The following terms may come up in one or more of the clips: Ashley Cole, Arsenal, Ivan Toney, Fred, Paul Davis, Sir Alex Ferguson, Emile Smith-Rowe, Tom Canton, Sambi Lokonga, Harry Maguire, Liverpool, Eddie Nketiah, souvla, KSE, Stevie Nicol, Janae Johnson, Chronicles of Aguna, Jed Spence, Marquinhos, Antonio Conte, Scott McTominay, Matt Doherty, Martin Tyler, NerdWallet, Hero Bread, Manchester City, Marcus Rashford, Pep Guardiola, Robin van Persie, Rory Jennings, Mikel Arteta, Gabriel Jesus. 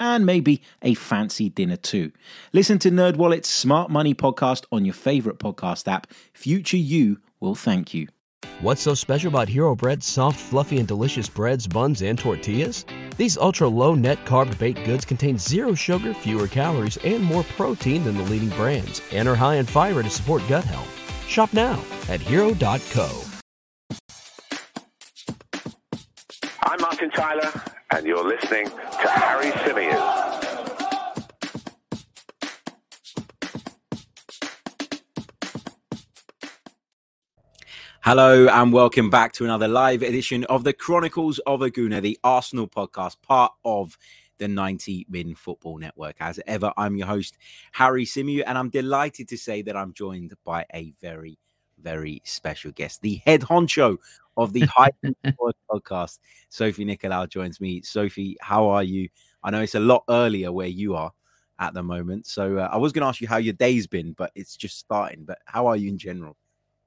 and maybe a fancy dinner too. Listen to NerdWallet's Smart Money Podcast on your favorite podcast app. Future you will thank you. What's so special about Hero Bread's soft, fluffy, and delicious breads, buns, and tortillas? These ultra-low net-carb baked goods contain zero sugar, fewer calories, and more protein than the leading brands, and are high in fiber to support gut health. Shop now at hero.co. I'm Martin Tyler, and you're listening to Harry Symeou. Hello and welcome back to another live edition of the Chronicles of Aguna, the Arsenal podcast, part of the 90 Min Football Network. As ever, I'm your host, Harry Symeou, and I'm delighted to say that I'm joined by a very, very special guest. The head honcho of the Highbury Squad podcast, Sophie Nicol, joins me. Sophie, how are you? I know it's a lot earlier where you are at the moment, so I was going to ask you how your day's been, but it's just starting. But how are you in general?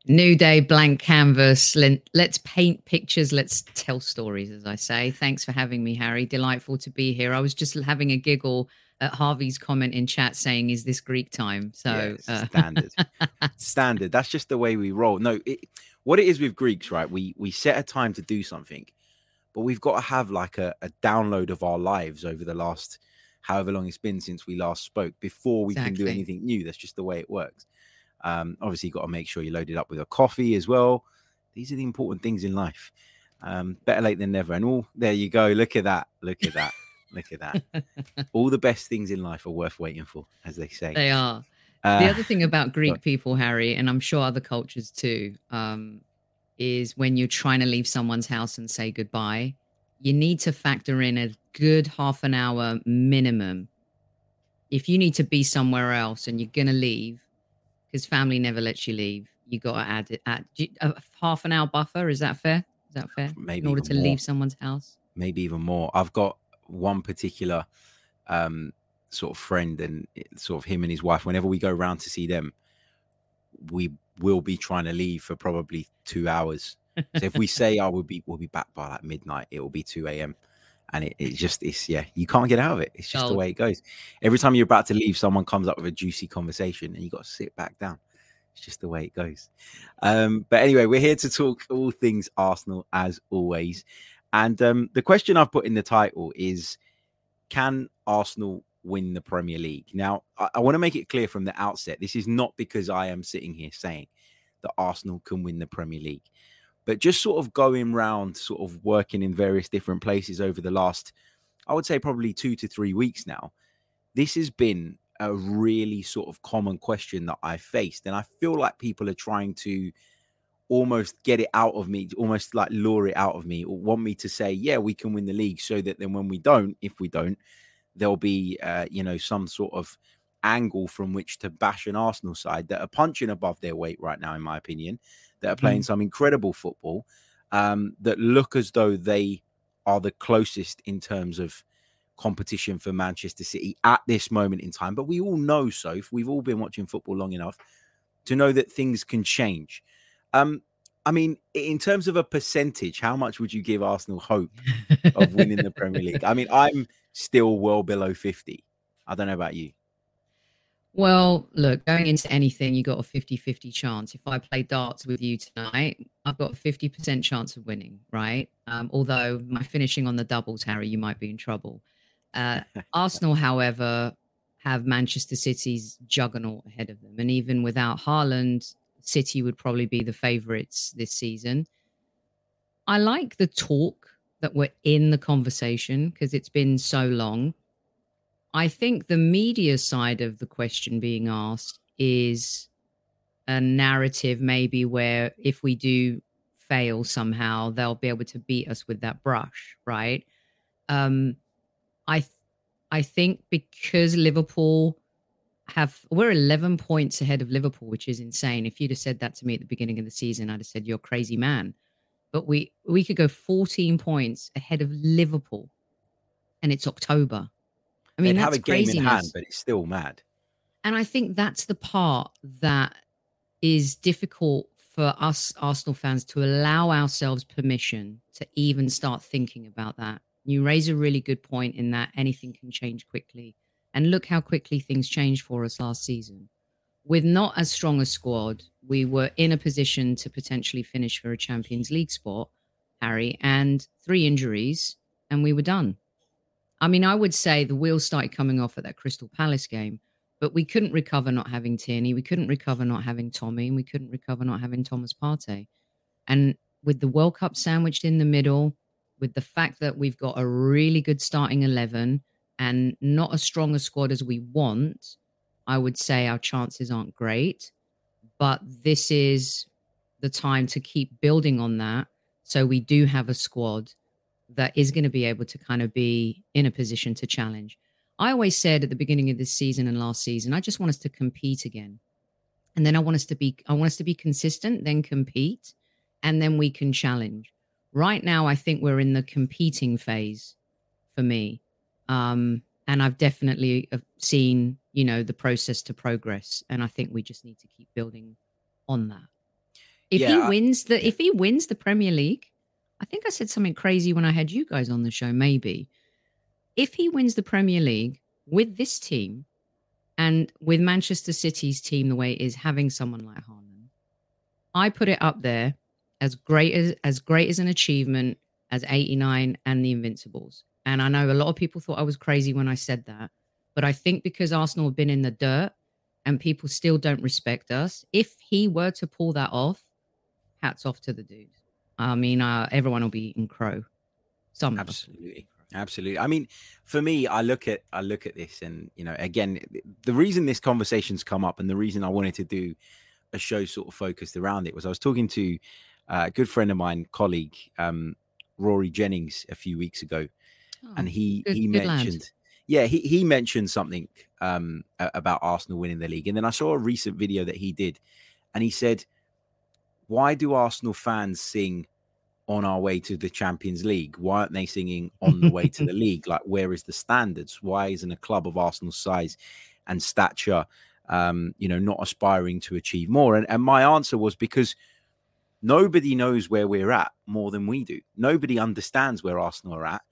New day, blank canvas. Let's paint pictures. Let's tell stories, as I say. Thanks for having me, Harry. Delightful to be here. I was just having a giggle at Harvey's comment in chat saying, is this Greek time? So yeah, standard, standard. That's just the way we roll. No, what it is with Greeks, right? We set a time to do something, but we've got to have like a download of our lives over the last, however long it's been since we last spoke before we can do anything new. That's just the way it works. Obviously, you've got to make sure you're loaded up with a coffee as well. These are the important things in life. Better late than never. And oh, there you go. Look at that. Look at that. Look at that. All the best things in life are worth waiting for, as they say. They are. The other thing about Greek people, Harry, and I'm sure other cultures too, is when you're trying to leave someone's house and say goodbye, you need to factor in a good half an hour minimum. If you need to be somewhere else and you're going to leave, because family never lets you leave. You got to add a half an hour buffer. Is that fair? Maybe in order to leave someone's house? Maybe even more. I've got one particular sort of friend, and sort of him and his wife, whenever we go round to see them, we will be trying to leave for probably 2 hours. So if we say, oh, we'll be back by like midnight, it will be 2 a.m. And it's you can't get out of it. It's just the way it goes. Every time you're about to leave, someone comes up with a juicy conversation and you got to sit back down. It's just the way it goes. But anyway, we're here to talk all things Arsenal as always. And the question I've put in the title is, can Arsenal win the Premier League? Now, I want to make it clear from the outset, this is not because I am sitting here saying that Arsenal can win the Premier League. But just sort of going round, sort of working in various different places over the last, I would say probably 2 to 3 weeks now, this has been a really sort of common question that I faced. And I feel like people are trying to almost get it out of me, almost like lure it out of me, or want me to say, yeah, we can win the league, so that then when we don't, if we don't, there'll be, some sort of angle from which to bash an Arsenal side that are punching above their weight right now, in my opinion, that are playing some incredible football, that look as though they are the closest in terms of competition for Manchester City at this moment in time. But we all know, Soph, we've all been watching football long enough to know that things can change. I mean, in terms of a percentage, how much would you give Arsenal hope of winning the Premier League? I mean, I'm still well below 50. I don't know about you. Well, look, going into anything, you got a 50-50 chance. If I play darts with you tonight, I've got a 50% chance of winning, right? Although my finishing on the doubles, Harry, you might be in trouble. Arsenal, however, have Manchester City's juggernaut ahead of them. And even without Haaland, City would probably be the favourites this season. I like the talk that we're in the conversation because it's been so long. I think the media side of the question being asked is a narrative maybe where if we do fail somehow, they'll be able to beat us with that brush, right? I I think because Liverpool we're 11 points ahead of Liverpool, which is insane. If you'd have said that to me at the beginning of the season, I'd have said, you're a crazy man. But we could go 14 points ahead of Liverpool, and it's October. I mean, that's craziness. They'd have a game in hand, but it's still mad. And I think that's the part that is difficult for us Arsenal fans to allow ourselves permission to even start thinking about that. You raise a really good point in that anything can change quickly. And look how quickly things changed for us last season. With not as strong a squad, we were in a position to potentially finish for a Champions League spot, Harry, and 3 injuries, and we were done. I mean, I would say the wheels started coming off at that Crystal Palace game, but we couldn't recover not having Tierney, we couldn't recover not having Tommy, and we couldn't recover not having Thomas Partey. And with the World Cup sandwiched in the middle, with the fact that we've got a really good starting 11 and not as strong a squad as we want, I would say our chances aren't great. But this is the time to keep building on that, so we do have a squad that is going to be able to kind of be in a position to challenge. I always said at the beginning of this season and last season, I just want us to compete again. And then I want us to be consistent, then compete, and then we can challenge. Right now, I think we're in the competing phase for me. And I've definitely seen, you know, the process to progress. And I think we just need to keep building on that. If he wins the Premier League, I think I said something crazy when I had you guys on the show, maybe. If he wins the Premier League with this team and with Manchester City's team the way it is, having someone like Haaland, I put it up there as great as an achievement as 89 and the Invincibles. And I know a lot of people thought I was crazy when I said that, but I think because Arsenal have been in the dirt and people still don't respect us, if he were to pull that off, hats off to the dude. I mean, everyone will be in crow. Some absolutely. Absolutely. I mean, for me, I look at this and, you know, again, the reason this conversation's come up and the reason I wanted to do a show sort of focused around it was I was talking to a good friend of mine, colleague, Rory Jennings, a few weeks ago. Oh, and he mentioned something about Arsenal winning the league. And then I saw a recent video that he did and he said, why do Arsenal fans sing on our way to the Champions League? Why aren't they singing on the way to the league? Like, where is the standards? Why isn't a club of Arsenal's size and stature, you know, not aspiring to achieve more? And my answer was because nobody knows where we're at more than we do. Nobody understands where Arsenal are at,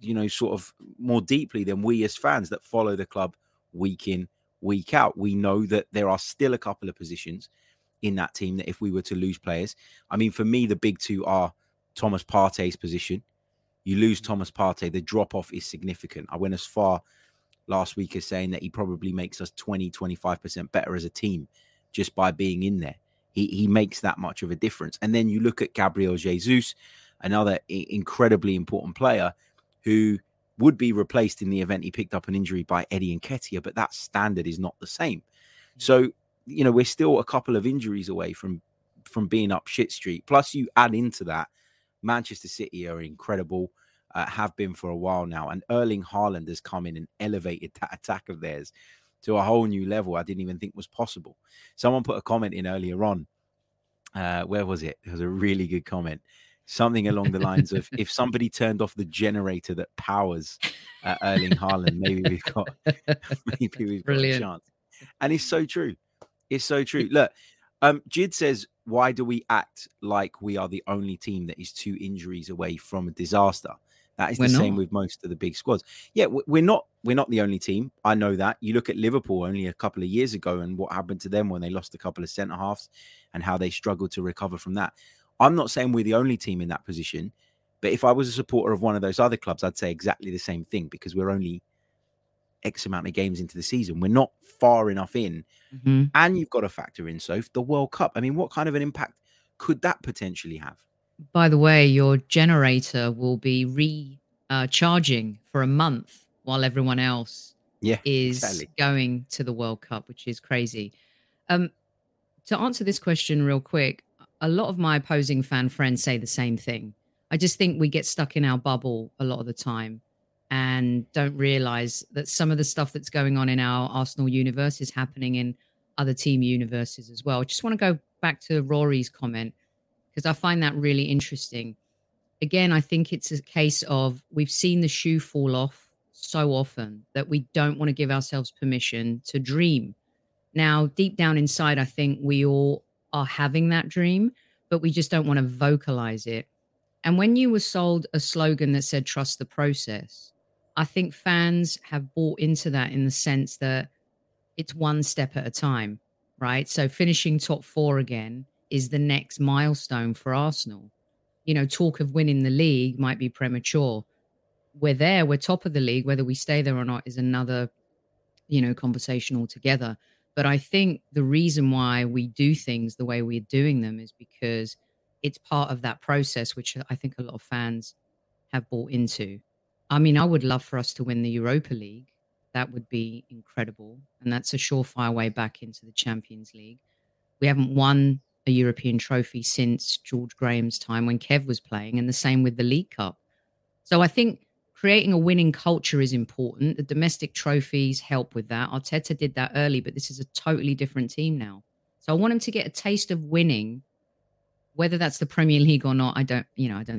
you know, sort of more deeply than we as fans that follow the club week in, week out. We know that there are still a couple of positions in that team that if we were to lose players, I mean, for me, the big two are Thomas Partey's position. You lose Thomas Partey, the drop-off is significant. I went as far last week as saying that he probably makes us 20, 25% better as a team just by being in there. He makes that much of a difference. And then you look at Gabriel Jesus, another incredibly important player who would be replaced in the event he picked up an injury by Eddie Nketiah, but that standard is not the same. So, you know, we're still a couple of injuries away from being up shit street. Plus, you add into that, Manchester City are incredible, have been for a while now. And Erling Haaland has come in and elevated that attack of theirs to a whole new level I didn't even think was possible. Someone put a comment in earlier on. Where was it? It was a really good comment. Something along the lines of, if somebody turned off the generator that powers Erling Haaland, maybe we've got a chance. And it's so true. It's so true. Look, Jid says, why do we act like we are the only team that is 2 injuries away from a disaster? That is the same with most of the big squads. Yeah, we're not the only team. I know that. You look at Liverpool only a couple of years ago and what happened to them when they lost a couple of centre-halves and how they struggled to recover from that. I'm not saying we're the only team in that position, but if I was a supporter of one of those other clubs, I'd say exactly the same thing because we're only X amount of games into the season. We're not far enough in. Mm-hmm. And you've got to factor in, Soph, the World Cup. I mean, what kind of an impact could that potentially have? By the way, your generator will be recharging for a month while everyone else is exactly going to the World Cup, which is crazy. To answer this question real quick, a lot of my opposing fan friends say the same thing. I just think we get stuck in our bubble a lot of the time. and don't realize that some of the stuff that's going on in our Arsenal universe is happening in other team universes as well. I just want to go back to Rory's comment because I find that really interesting. Again, I think it's a case of we've seen the shoe fall off so often that we don't want to give ourselves permission to dream. Now, deep down inside, I think we all are having that dream, but we just don't want to vocalize it. And when you were sold a slogan that said, trust the process, I think fans have bought into that in the sense that it's one step at a time, right? So finishing top four again is the next milestone for Arsenal. You know, talk of winning the league might be premature. We're there, we're top of the league. Whether we stay there or not is another, you know, conversation altogether. But I think the reason why we do things the way we're doing them is because it's part of that process, which I think a lot of fans have bought into. I mean, I would love for us to win the Europa League. That would be incredible. And that's a surefire way back into the Champions League. We haven't won a European trophy since George Graham's time when Kev was playing, and the same with the League Cup. So I think creating a winning culture is important. The domestic trophies help with that. Arteta did that early, but this is a totally different team now. So I want him to get a taste of winning, whether that's the Premier League or not. I don't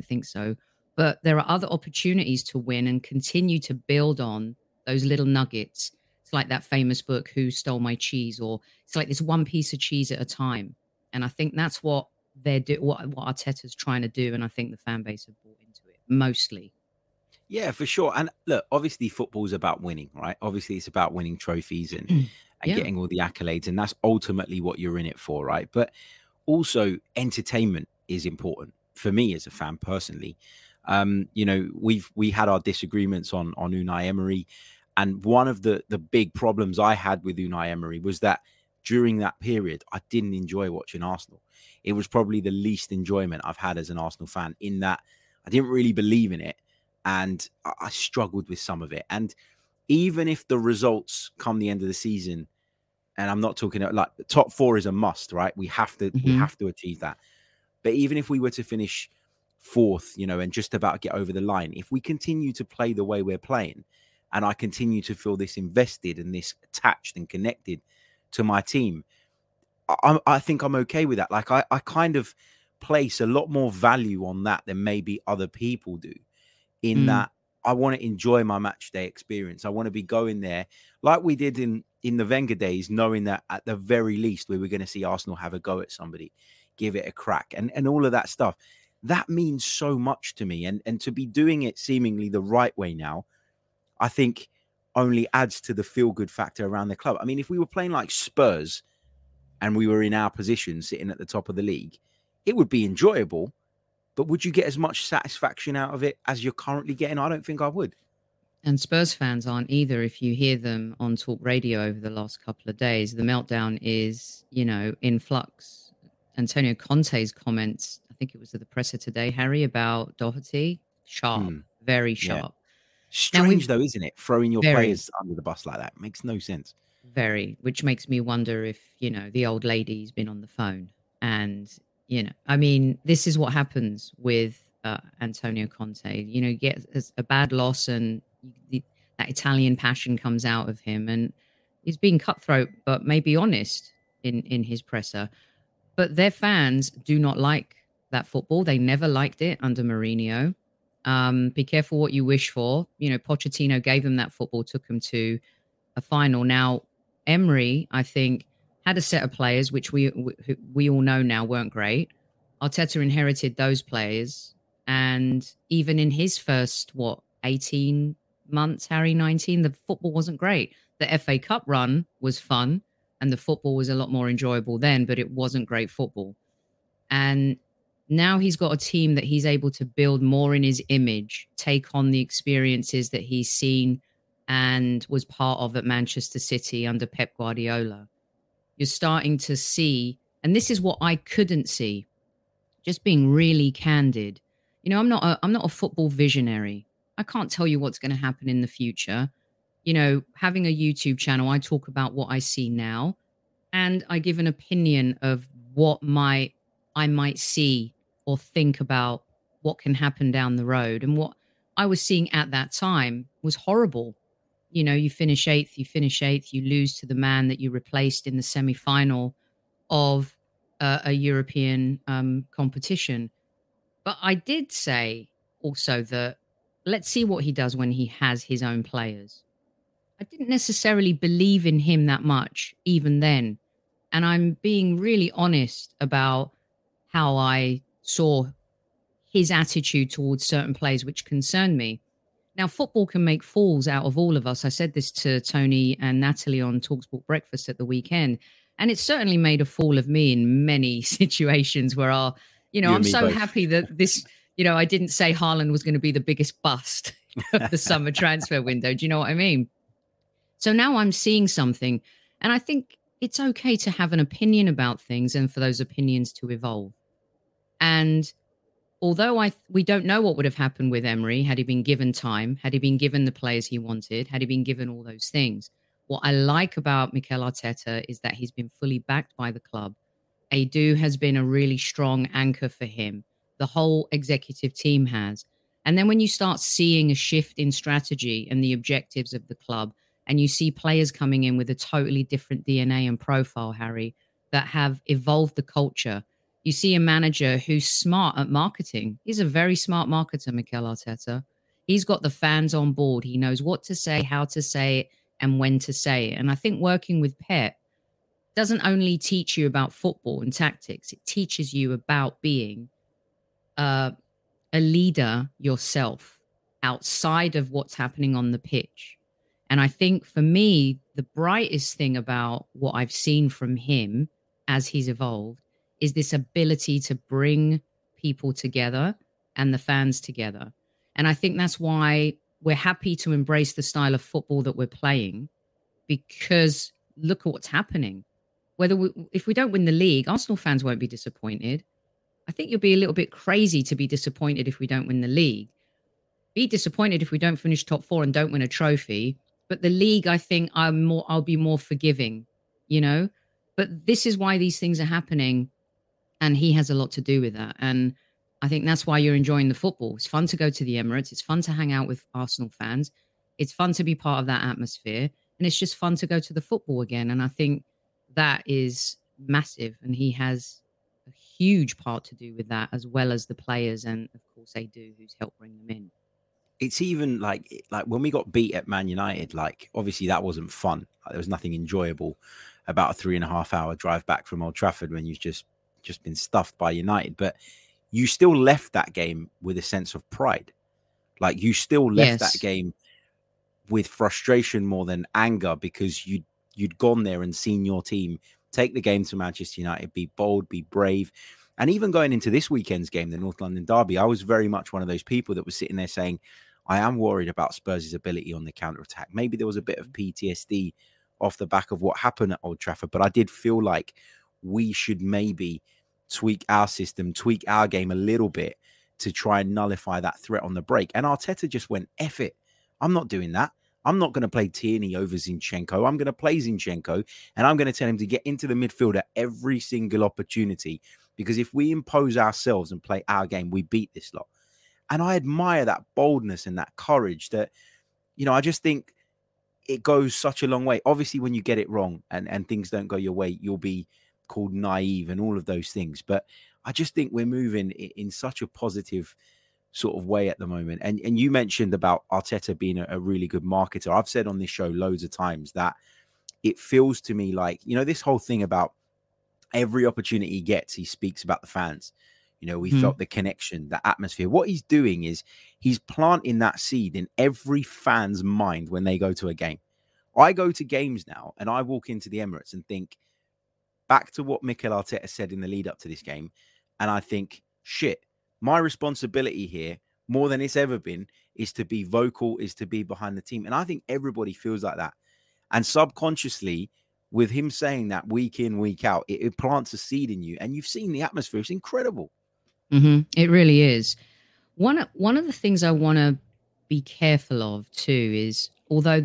think so. But there are other opportunities to win and continue to build on those little nuggets. It's like that famous book, Who Stole My Cheese? Or it's like this one piece of cheese at a time. And I think that's what they're what Arteta's trying to do, and I think the fan base have bought into it mostly. Yeah, for sure. And look, obviously football's about winning, right? Obviously it's about winning trophies and getting all the accolades, and that's ultimately what you're in it for, right? But also entertainment is important for me as a fan personally. You know, we had our disagreements on Unai Emery, and one of the big problems I had with Unai Emery was that during that period, I didn't enjoy watching Arsenal. It was probably the least enjoyment I've had as an Arsenal fan, in that I didn't really believe in it and I struggled with some of it. And even if the results come the end of the season, and I'm not talking like the top four is a must, right? We have to achieve that. But even if we were to finish fourth, you know, and just about get over the line, if we continue to play the way we're playing, and I continue to feel this invested and this attached and connected to my team, I think I'm okay with that. Like I kind of place a lot more value on that than maybe other people do, in that I want to enjoy my match day experience. I want to be going there like we did in the Wenger days, knowing that at the very least we were going to see Arsenal have a go at somebody, give it a crack, and all of that stuff. That means so much to me. And to be doing it seemingly the right way now, I think only adds to the feel-good factor around the club. I mean, if we were playing like Spurs and we were in our position sitting at the top of the league, it would be enjoyable. But would you get as much satisfaction out of it as you're currently getting? I don't think I would. And Spurs fans aren't either. If you hear them on Talk Radio over the last couple of days, the meltdown is, you know, in flux. Antonio Conte's comments, I think it was at the presser today, Harry, about Doherty, sharp, very sharp. Yeah. Strange though, isn't it? Throwing your players under the bus like that makes no sense. Very, which makes me wonder if, you know, the old lady's been on the phone and... You know, I mean, this is what happens with Antonio Conte. You know, you get a bad loss and that Italian passion comes out of him. And he's being cutthroat, but maybe honest in his presser. But their fans do not like that football. They never liked it under Mourinho. Be careful what you wish for. You know, Pochettino gave them that football, took him to a final. Now, Emery, I think, had a set of players which we all know now weren't great. Arteta inherited those players, and even in his first 18 months, Harry 19, the football wasn't great. The FA Cup run was fun, and the football was a lot more enjoyable then, but it wasn't great football. And now he's got a team that he's able to build more in his image, take on the experiences that he's seen and was part of at Manchester City under Pep Guardiola. You're starting to see, and this is what I couldn't see, just being really candid. You know, I'm not a football visionary. I can't tell you what's going to happen in the future. You know, having a YouTube channel, I talk about what I see now, and I give an opinion of what I might see or think about what can happen down the road. And what I was seeing at that time was horrible. You know, you finish eighth, you lose to the man that you replaced in the semi-final of a European competition. But I did say also that let's see what he does when he has his own players. I didn't necessarily believe in him that much even then. And I'm being really honest about how I saw his attitude towards certain players, which concerned me. Now, football can make fools out of all of us. I said this to Tony and Natalie on TalkSport Breakfast at the weekend. And it certainly made a fool of me in many situations where I'll, you know, I'm so both. Happy that this, you know, I didn't say Haaland was going to be the biggest bust of the summer transfer window. Do you know what I mean? So now I'm seeing something, and I think it's okay to have an opinion about things and for those opinions to evolve. And although we don't know what would have happened with Emery had he been given time, had he been given the players he wanted, had he been given all those things. What I like about Mikel Arteta is that he's been fully backed by the club. Adu has been a really strong anchor for him. The whole executive team has. And then when you start seeing a shift in strategy and the objectives of the club, and you see players coming in with a totally different DNA and profile, Harry, that have evolved the culture. You see a manager who's smart at marketing. He's a very smart marketer, Mikel Arteta. He's got the fans on board. He knows what to say, how to say it, and when to say it. And I think working with Pep doesn't only teach you about football and tactics. It teaches you about being a leader yourself outside of what's happening on the pitch. And I think for me, the brightest thing about what I've seen from him as he's evolved is this ability to bring people together and the fans together. And I think that's why we're happy to embrace the style of football that we're playing, because look at what's happening. If we don't win the league, Arsenal fans won't be disappointed. I think you'll be a little bit crazy to be disappointed if we don't win the league. Be disappointed if we don't finish top four and don't win a trophy. But the league, I think I'll be more forgiving, you know, but this is why these things are happening. And he has a lot to do with that. And I think that's why you're enjoying the football. It's fun to go to the Emirates. It's fun to hang out with Arsenal fans. It's fun to be part of that atmosphere. And it's just fun to go to the football again. And I think that is massive. And he has a huge part to do with that, as well as the players. And of course, Adu, who's helped bring them in. It's even like when we got beat at Man United, like obviously that wasn't fun. There was nothing enjoyable about a 3.5 hour drive back from Old Trafford when you've just been stuffed by United. But you still left that game with a sense of pride. Like you still left that game with frustration more than anger, because you'd gone there and seen your team take the game to Manchester United, be bold, be brave. And even going into this weekend's game, the North London Derby, I was very much one of those people that was sitting there saying, I am worried about Spurs' ability on the counter-attack. Maybe there was a bit of PTSD off the back of what happened at Old Trafford, but I did feel like we should maybe tweak our system, tweak our game a little bit to try and nullify that threat on the break. And Arteta just went, F it. I'm not doing that. I'm not going to play Tierney over Zinchenko. I'm going to play Zinchenko, and I'm going to tell him to get into the midfield at every single opportunity, because if we impose ourselves and play our game, we beat this lot. And I admire that boldness and that courage that, you know, I just think it goes such a long way. Obviously, when you get it wrong and things don't go your way, you'll be called naive and all of those things. But I just think we're moving in such a positive sort of way at the moment. And you mentioned about Arteta being a really good marketer. I've said on this show loads of times that it feels to me like, you know, this whole thing about every opportunity he gets, he speaks about the fans. You know, we felt the connection, the atmosphere. What he's doing is he's planting that seed in every fan's mind when they go to a game. I go to games now and I walk into the Emirates and think back to what Mikel Arteta said in the lead up to this game. And I think, shit, my responsibility here, more than it's ever been, is to be vocal, is to be behind the team. And I think everybody feels like that. And subconsciously, with him saying that week in, week out, it plants a seed in you. And you've seen the atmosphere. It's incredible. Mm-hmm. It really is. One of the things I want to be careful of too is, although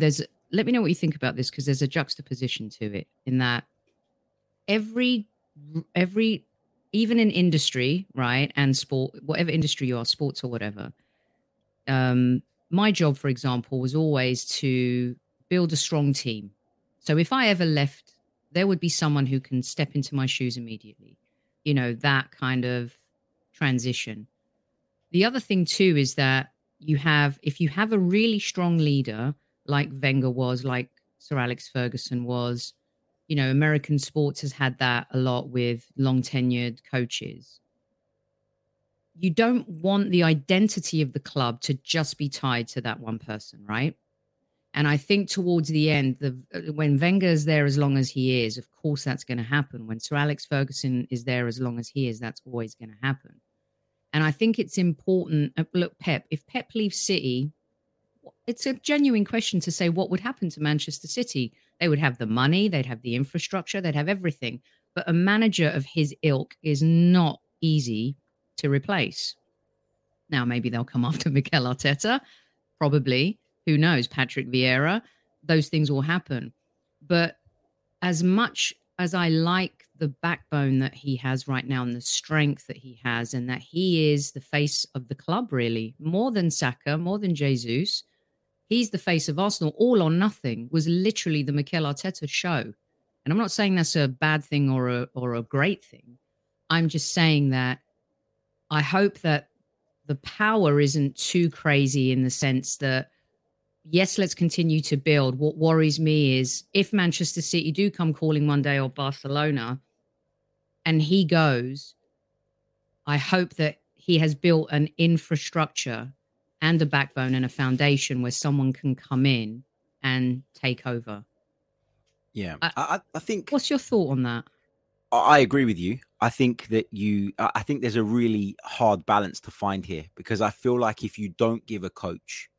let me know what you think about this, because there's a juxtaposition to it in that every even in industry, right, and sport, whatever industry you are, sports or whatever, my job, for example, was always to build a strong team. So if I ever left, there would be someone who can step into my shoes immediately. You know, that kind of transition. The other thing too is that you have, if you have a really strong leader like Wenger was, like Sir Alex Ferguson was, you know, American sports has had that a lot with long tenured coaches. You don't want the identity of the club to just be tied to that one person, right? And I think towards the end, when Wenger is there as long as he is, of course that's going to happen. When Sir Alex Ferguson is there as long as he is, that's always going to happen. And I think it's important. Look, Pep, if Pep leaves City, it's a genuine question to say what would happen to Manchester City. They would have the money, they'd have the infrastructure, they'd have everything. But a manager of his ilk is not easy to replace. Now, maybe they'll come after Mikel Arteta, probably. Who knows, Patrick Vieira, those things will happen. But as much as I like the backbone that he has right now and the strength that he has and that he is the face of the club, really, more than Saka, more than Jesus, he's the face of Arsenal. All or Nothing was literally the Mikel Arteta show. And I'm not saying that's a bad thing or a great thing. I'm just saying that I hope that the power isn't too crazy in the sense that, yes, let's continue to build. What worries me is if Manchester City do come calling one day or Barcelona and he goes, I hope that he has built an infrastructure and a backbone and a foundation where someone can come in and take over. Yeah, I think... What's your thought on that? I agree with you. I think there's a really hard balance to find here because I feel like if you don't give a coach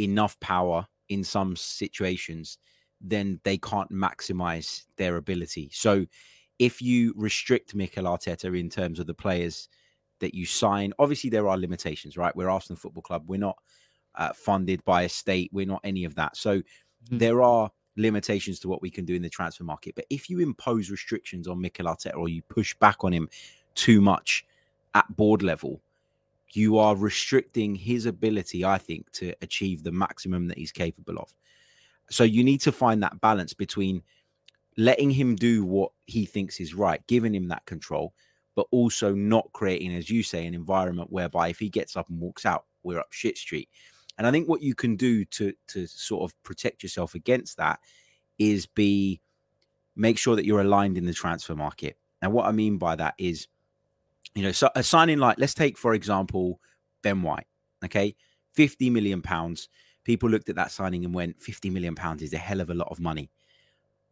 enough power in some situations, then they can't maximize their ability. So if you restrict Mikel Arteta in terms of the players that you sign, obviously there are limitations, right? We're Arsenal Football Club. We're not funded by a state. We're not any of that. So there are limitations to what we can do in the transfer market. But if you impose restrictions on Mikel Arteta or you push back on him too much at board level, you are restricting his ability, I think, to achieve the maximum that he's capable of. So you need to find that balance between letting him do what he thinks is right, giving him that control, but also not creating, as you say, an environment whereby if he gets up and walks out, we're up shit street. And I think what you can do to sort of protect yourself against that is make sure that you're aligned in the transfer market. And what I mean by that is, you know, so a signing like, let's take, for example, Ben White, okay, £50 million. People looked at that signing and went, £50 million is a hell of a lot of money.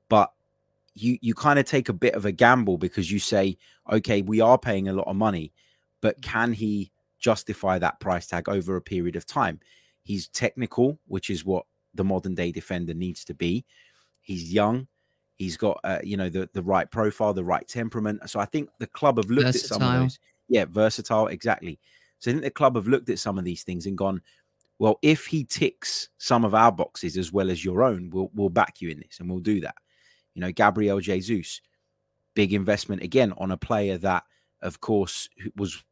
But you kind of take a bit of a gamble because you say, okay, we are paying a lot of money, but can he justify that price tag over a period of time? He's technical, which is what the modern day defender needs to be. He's young. He's got, the right profile, the right temperament. So I think the club have looked at some of those. Yeah, versatile, exactly. So I think the club have looked at some of these things and gone, well, if he ticks some of our boxes as well as your own, we'll back you in this and we'll do that. You know, Gabriel Jesus, big investment again on a player that, of course, was,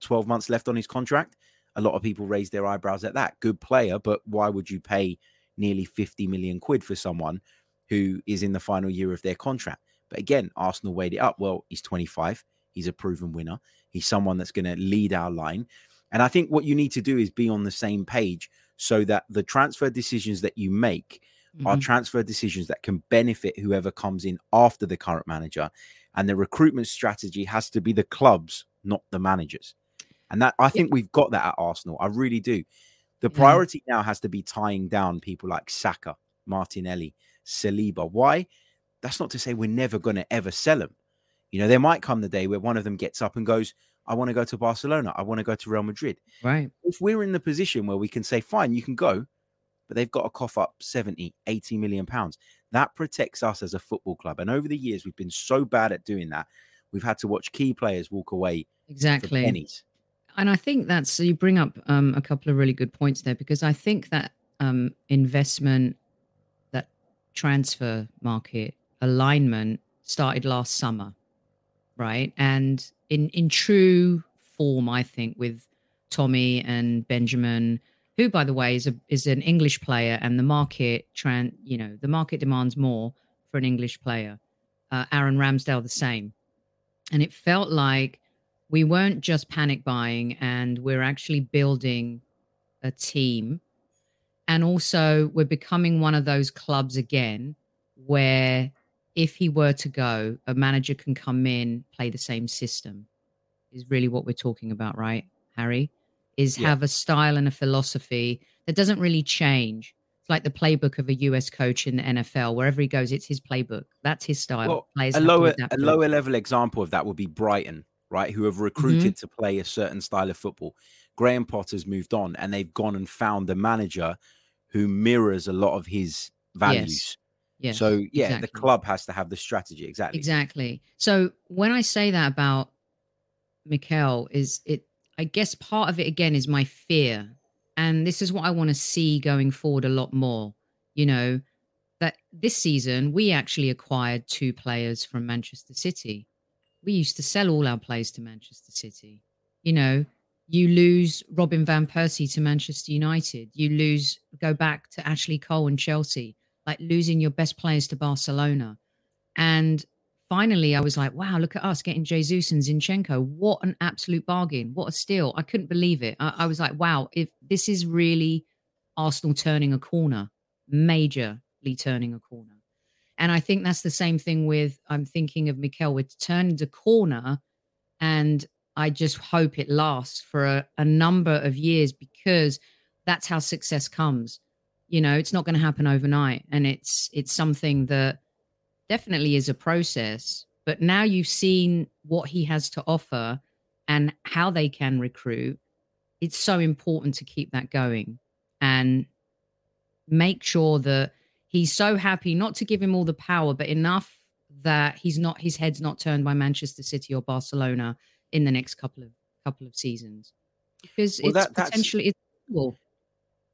12 months left on his contract? A lot of people raised their eyebrows at that. Good player, but why would you pay nearly £50 million for someone who is in the final year of their contract? But again, Arsenal weighed it up. Well, he's 25. He's a proven winner. He's someone that's going to lead our line. And I think what you need to do is be on the same page so that the transfer decisions that you make are transfer decisions that can benefit whoever comes in after the current manager. And the recruitment strategy has to be the club's, not the manager's. And that I think we've got that at Arsenal. I really do. The priority now has to be tying down people like Saka, Martinelli, Saliba. Why? That's not to say we're never going to ever sell them. You know, there might come the day where one of them gets up and goes, I want to go to Barcelona. I want to go to Real Madrid. Right. If we're in the position where we can say, fine, you can go, but they've got to cough up £70-80 million. That protects us as a football club. And over the years, we've been so bad at doing that. We've had to watch key players walk away. Exactly. For pennies. And I think that's, you bring up a couple of really good points there, because I think that investment transfer market alignment started last summer, right? And in true form, I think, with Tommy and Benjamin, who, by the way, is an English player, and the market, the market demands more for an English player. Aaron Ramsdale, the same. And it felt like we weren't just panic buying, and we're actually building a team. And also, we're becoming one of those clubs again where if he were to go, a manager can come in, play the same system, is really what we're talking about, right, Harry? Have a style and a philosophy that doesn't really change. It's like the playbook of a US coach in the NFL. Wherever he goes, it's his playbook. That's his style. Well, a lower level example of that would be Brighton, right, who have recruited to play a certain style of football. Graham Potter's moved on, and they've gone and found a manager who mirrors a lot of his values. Yes. So, exactly. The club has to have the strategy. Exactly. So when I say that about Mikel, I guess part of it, again, is my fear. And this is what I want to see going forward a lot more. You know, that this season, we actually acquired 2 players from Manchester City. We used to sell all our players to Manchester City. You know, you lose Robin van Persie to Manchester United. You go back to Ashley Cole and Chelsea, like losing your best players to Barcelona. And finally, I was like, wow, look at us getting Jesus and Zinchenko. What an absolute bargain. What a steal. I couldn't believe it. I was like, wow, if this is really Arsenal turning a corner, majorly turning a corner. And I think that's the same thing with, I'm thinking of Mikel, we're turning the corner, and I just hope it lasts for a number of years, because that's how success comes. You know, it's not going to happen overnight. And it's something that definitely is a process. But now you've seen what he has to offer and how they can recruit. It's so important to keep that going and make sure that he's so happy, not to give him all the power, but enough that his head's not turned by Manchester City or Barcelona in the next couple of seasons, because it's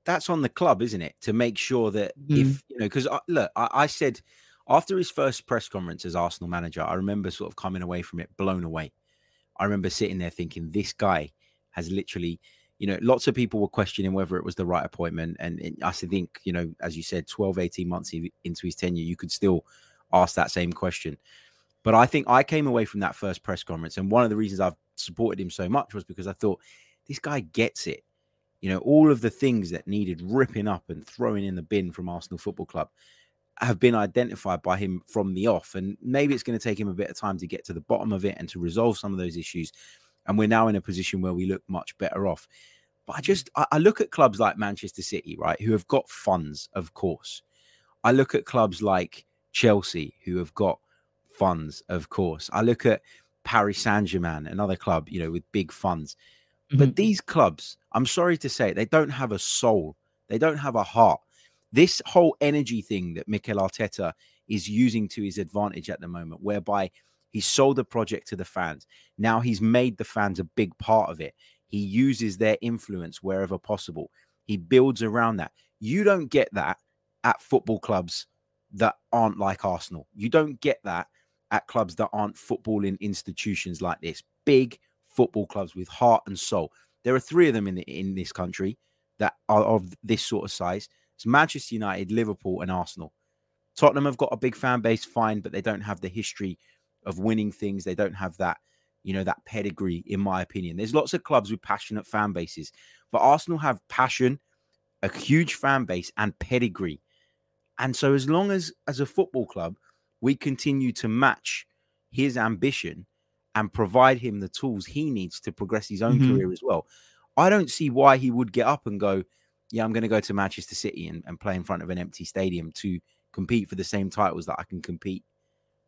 that's on the club, isn't it, to make sure that if you know, because I said after his first press conference as Arsenal manager, I remember sort of coming away from it blown away. I remember sitting there thinking, this guy has literally, you know, lots of people were questioning whether it was the right appointment, and I think, you know, as you said, 12, 18 months into his tenure, you could still ask that same question. But I think I came away from that first press conference, and one of the reasons I've supported him so much was because I thought, this guy gets it. You know, all of the things that needed ripping up and throwing in the bin from Arsenal Football Club have been identified by him from the off. And maybe it's going to take him a bit of time to get to the bottom of it and to resolve some of those issues. And we're now in a position where we look much better off. But I look at clubs like Manchester City, right, who have got funds, of course. I look at clubs like Chelsea, who have got funds, of course. I look at Paris Saint-Germain, another club, you know, with big funds. But these clubs, I'm sorry to say, they don't have a soul. They don't have a heart. This whole energy thing that Mikel Arteta is using to his advantage at the moment, whereby he sold the project to the fans. Now he's made the fans a big part of it. He uses their influence wherever possible. He builds around that. You don't get that at football clubs that aren't like Arsenal. You don't get that at clubs that aren't footballing institutions like this. Big football clubs with heart and soul. There are 3 of them in this country that are of this sort of size. It's Manchester United, Liverpool and Arsenal. Tottenham have got a big fan base, fine, but they don't have the history of winning things. They don't have that, you know, that pedigree, in my opinion. There's lots of clubs with passionate fan bases, but Arsenal have passion, a huge fan base and pedigree. And so as long as a football club, we continue to match his ambition and provide him the tools he needs to progress his own career as well. I don't see why he would get up and go, yeah, I'm going to go to Manchester City and play in front of an empty stadium to compete for the same titles that I can compete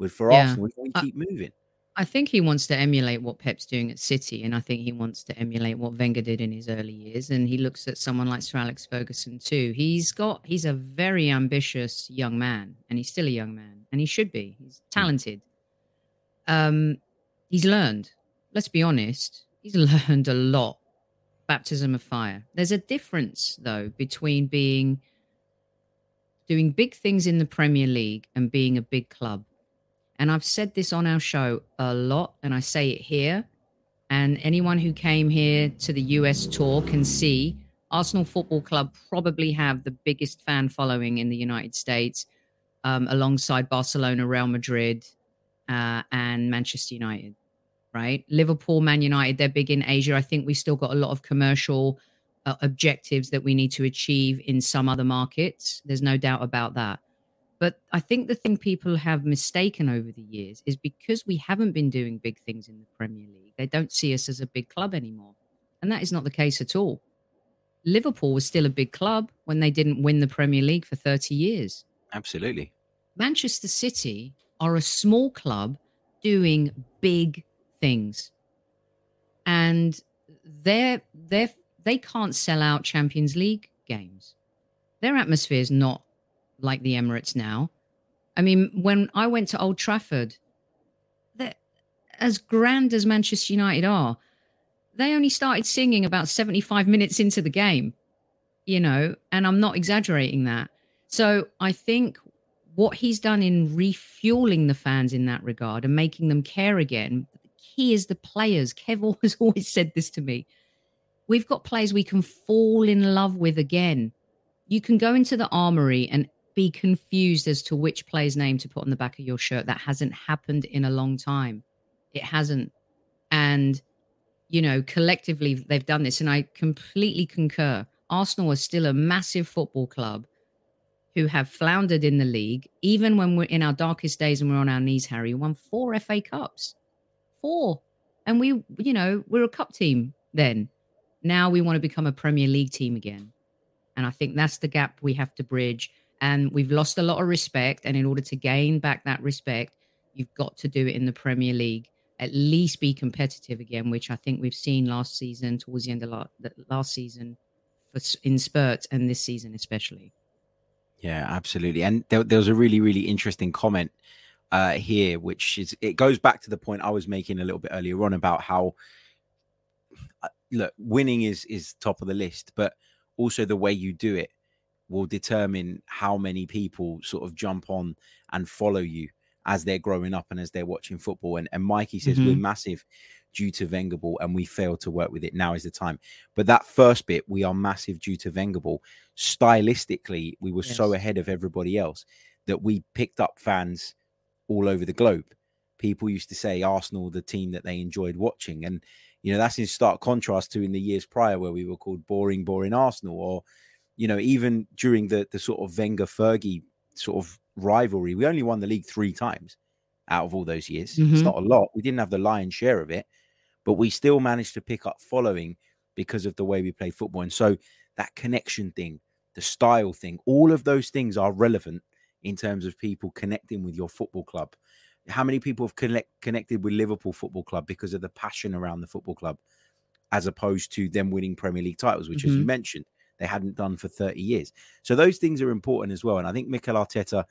with for Arsenal. We keep moving. I think he wants to emulate what Pep's doing at City, and I think he wants to emulate what Wenger did in his early years, and he looks at someone like Sir Alex Ferguson too. He's a very ambitious young man, and he's still a young man, and he should be. He's talented. He's learned. Let's be honest. He's learned a lot. Baptism of fire. There's a difference, though, between doing big things in the Premier League and being a big club. And I've said this on our show a lot, and I say it here. And anyone who came here to the US tour can see Arsenal Football Club probably have the biggest fan following in the United States, alongside Barcelona, Real Madrid, and Manchester United, right? Liverpool, Man United, they're big in Asia. I think we still got a lot of commercial objectives that we need to achieve in some other markets. There's no doubt about that. But I think the thing people have mistaken over the years is because we haven't been doing big things in the Premier League, they don't see us as a big club anymore. And that is not the case at all. Liverpool was still a big club when they didn't win the Premier League for 30 years. Absolutely. Manchester City are a small club doing big things. And they can't sell out Champions League games. Their atmosphere is not like the Emirates now. I mean, when I went to Old Trafford, as grand as Manchester United are, they only started singing about 75 minutes into the game, you know, and I'm not exaggerating that. So I think what he's done in refueling the fans in that regard and making them care again, the key is the players. Kev has always said this to me. We've got players we can fall in love with again. You can go into the Armoury and be confused as to which player's name to put on the back of your shirt. That hasn't happened in a long time. It hasn't. And, you know, collectively they've done this. And I completely concur. Arsenal is still a massive football club who have floundered in the league. Even when we're in our darkest days and we're on our knees, Harry, won 4 FA Cups. 4. And we, you know, we're a cup team then. Now we want to become a Premier League team again. And I think that's the gap we have to bridge. And we've lost a lot of respect. And in order to gain back that respect, you've got to do it in the Premier League, at least be competitive again, which I think we've seen last season, towards the end of last season in spurts, and this season especially. Yeah, absolutely. And there was a really, really interesting comment here, which is, it goes back to the point I was making a little bit earlier on about how, look, winning is top of the list, but also the way you do it will determine how many people sort of jump on and follow you as they're growing up and as they're watching football. And Mikey says, we're massive due to Wenger ball and we fail to work with it. Now is the time. But that first bit, we are massive due to Wenger ball. Stylistically, we were so ahead of everybody else that we picked up fans all over the globe. People used to say Arsenal, the team that they enjoyed watching. And, you know, that's in stark contrast to in the years prior where we were called boring Arsenal, or, you know, even during the sort of Wenger-Fergie sort of rivalry, we only won the league 3 times out of all those years. It's not a lot. We didn't have the lion's share of it, but we still managed to pick up following because of the way we play football. And so that connection thing, the style thing, all of those things are relevant in terms of people connecting with your football club. How many people have connected with Liverpool Football Club because of the passion around the football club, as opposed to them winning Premier League titles, which, as you mentioned, they hadn't done for 30 years. So those things are important as well. And I think Mikel Arteta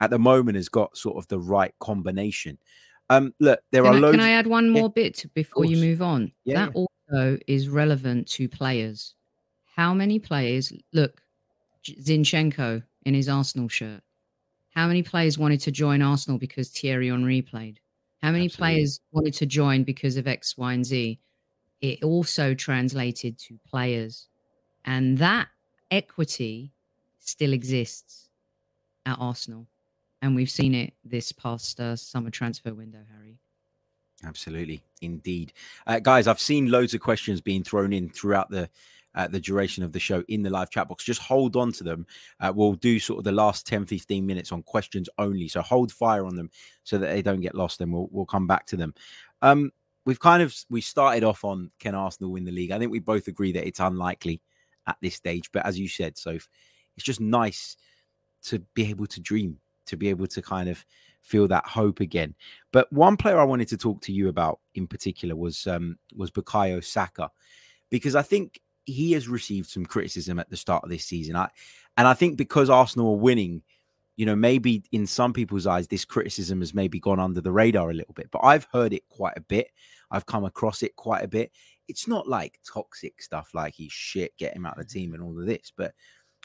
at the moment has got sort of the right combination. Look, there are loads. Can I add one more bit before you move on? Yeah, that also is relevant to players. How many players, look, Zinchenko in his Arsenal shirt. How many players wanted to join Arsenal because Thierry Henry played? How many players wanted to join because of X, Y, and Z? It also translated to players. And that equity still exists at Arsenal. And we've seen it this past summer transfer window, Harry. Absolutely. Indeed. Guys, I've seen loads of questions being thrown in throughout the duration of the show in the live chat box. Just hold on to them. We'll do sort of the last 10-15 minutes on questions only, so hold fire on them so that they don't get lost, and we'll come back to them. We started off on, can Arsenal win the league? I think we both agree that it's unlikely at this stage, but as you said, Soph, it's just nice to be able to dream, to be able to kind of feel that hope again. But one player I wanted to talk to you about in particular was Bukayo Saka, because I think he has received some criticism at the start of this season. I think because Arsenal are winning, you know, maybe in some people's eyes, this criticism has maybe gone under the radar a little bit, but I've heard it quite a bit. I've come across it quite a bit. It's not like toxic stuff, like he's shit, get him out of the team and all of this. But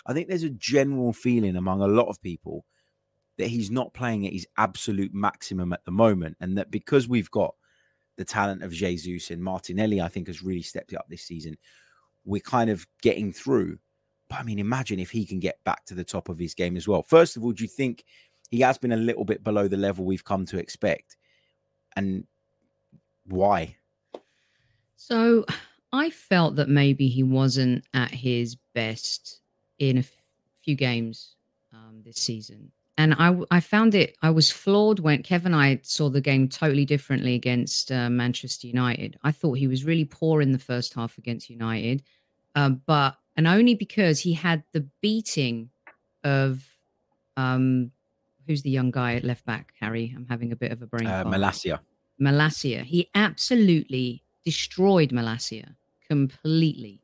I think there's a general feeling among a lot of people that he's not playing at his absolute maximum at the moment. And that because we've got the talent of Jesus and Martinelli, I think, has really stepped it up this season. We're kind of getting through. But, I mean, imagine if he can get back to the top of his game as well. First of all, do you think he has been a little bit below the level we've come to expect? And why? So I felt that maybe he wasn't at his best in a few games this season. And I found it, I was flawed when Kev and I saw the game totally differently against Manchester United. I thought he was really poor in the first half against United, and only because he had the beating of, who's the young guy at left back, Harry? I'm having a bit of a brain fart. Malacia. He absolutely destroyed Malacia completely,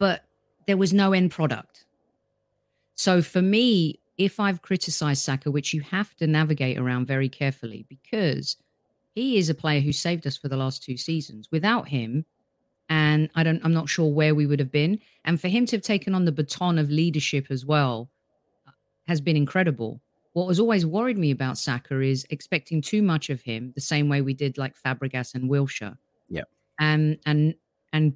but there was no end product. So for me, if I've criticised Saka, which you have to navigate around very carefully because he is a player who saved us for the last two seasons. Without him, and I'm not sure where we would have been. And for him to have taken on the baton of leadership as well has been incredible. What has always worried me about Saka is expecting too much of him, the same way we did like Fabregas and Wilshere. Yeah. And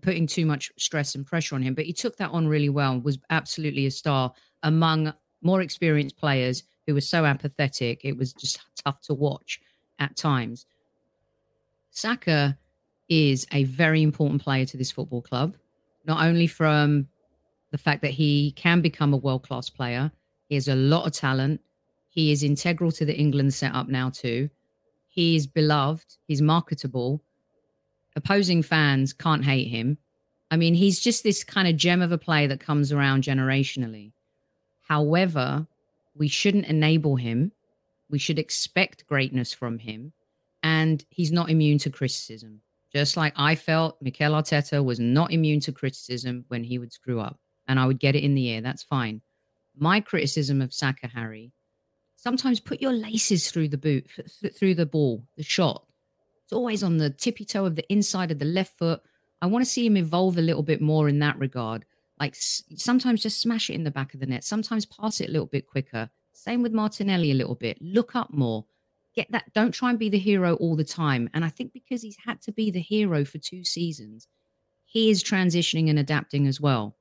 putting too much stress and pressure on him. But he took that on really well, was absolutely a star among more experienced players who were so apathetic. It was just tough to watch at times. Saka is a very important player to this football club, not only from the fact that he can become a world-class player. He has a lot of talent. He is integral to the England setup now too. He is beloved. He's marketable. Opposing fans can't hate him. I mean, he's just this kind of gem of a player that comes around generationally. However, we shouldn't enable him. We should expect greatness from him. And he's not immune to criticism. Just like I felt Mikel Arteta was not immune to criticism when he would screw up. And I would get it in the ear. That's fine. My criticism of Saka, Harry, sometimes put your laces through the boot, through the ball, the shot. It's always on the tippy toe of the inside of the left foot. I want to see him evolve a little bit more in that regard. Like sometimes just smash it in the back of the net. Sometimes pass it a little bit quicker. Same with Martinelli a little bit. Look up more. Get that. Don't try and be the hero all the time. And I think because he's had to be the hero for two seasons, he is transitioning and adapting as well.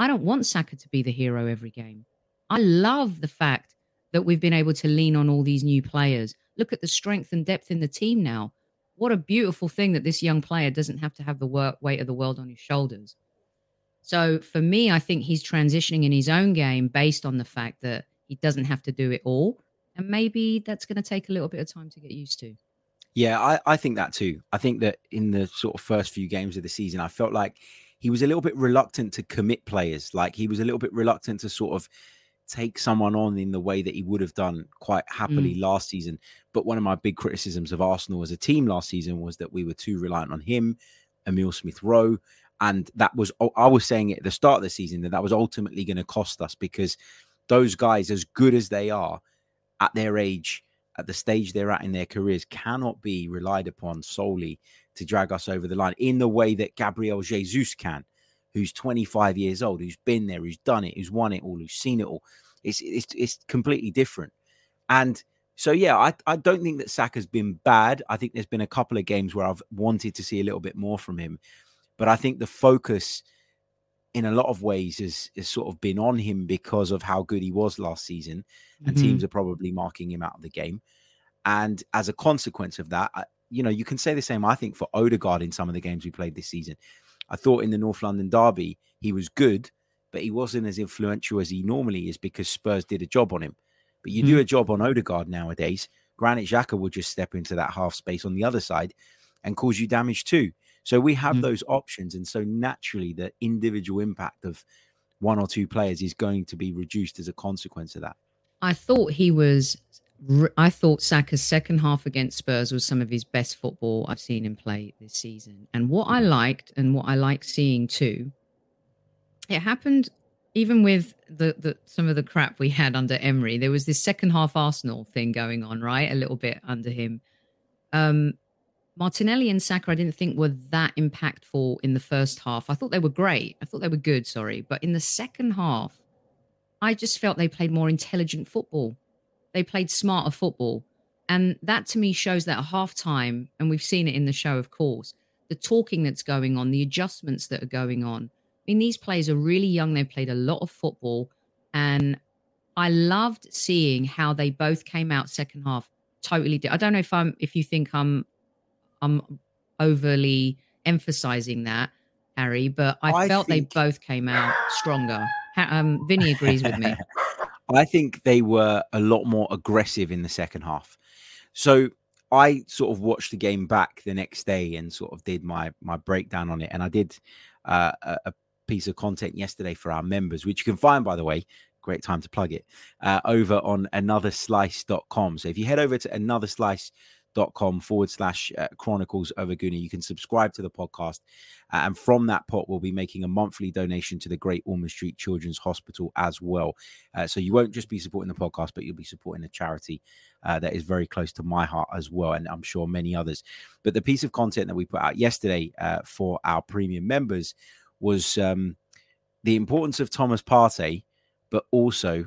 I don't want Saka to be the hero every game. I love the fact that we've been able to lean on all these new players. Look at the strength and depth in the team now. What a beautiful thing that this young player doesn't have to have the weight of the world on his shoulders. So for me, I think he's transitioning in his own game based on the fact that he doesn't have to do it all. And maybe that's going to take a little bit of time to get used to. Yeah, I think that too. I think that in the sort of first few games of the season, I felt like he was a little bit reluctant to commit players. Like he was a little bit reluctant to sort of take someone on in the way that he would have done quite happily last season. But one of my big criticisms of Arsenal as a team last season was that we were too reliant on him, Emile Smith-Rowe. And that was, I was saying at the start of the season that was ultimately going to cost us because those guys, as good as they are at their age, at the stage they're at in their careers, cannot be relied upon solely to drag us over the line in the way that Gabriel Jesus can, who's 25 years old, who's been there, who's done it, who's won it all, who's seen it all. It's completely different. And so, yeah, I don't think that Saka's been bad. I think there's been a couple of games where I've wanted to see a little bit more from him. But I think the focus in a lot of ways has sort of been on him because of how good he was last season. And teams are probably marking him out of the game. And as a consequence of that, you can say the same, I think, for Odegaard in some of the games we played this season. I thought in the North London derby, he was good, but he wasn't as influential as he normally is because Spurs did a job on him. But you do a job on Odegaard nowadays, Granit Xhaka will just step into that half space on the other side and cause you damage too. So we have those options. And so naturally, the individual impact of one or two players is going to be reduced as a consequence of that. I thought Saka's second half against Spurs was some of his best football I've seen him play this season. And what I liked and what I like seeing too, it happened even with the some of the crap we had under Emery. There was this second half Arsenal thing going on, right? A little bit under him. Martinelli and Saka, I didn't think were that impactful in the first half. I thought they were great. I thought they were good, sorry. But in the second half, I just felt they played more intelligent football. They played smarter football. And that to me shows that at halftime, and we've seen it in the show, of course, the talking that's going on, the adjustments that are going on. I mean, these players are really young. They've played a lot of football. And I loved seeing how they both came out second half. Totally. I don't know if you think I'm overly emphasizing that, Harry, but I felt they both came out stronger. Vinny agrees with me. I think they were a lot more aggressive in the second half. So I sort of watched the game back the next day and sort of did my breakdown on it. And I did a piece of content yesterday for our members, which you can find, by the way, great time to plug it, over on anotherslice.com. So if you head over to anotherslice.com/chronicles of Aguna, you can subscribe to the podcast. And from that pot, we'll be making a monthly donation to the Great Ormond Street Children's Hospital as well. So you won't just be supporting the podcast, but you'll be supporting a charity that is very close to my heart as well. And I'm sure many others. But the piece of content that we put out yesterday for our premium members was the importance of Thomas Partey, but also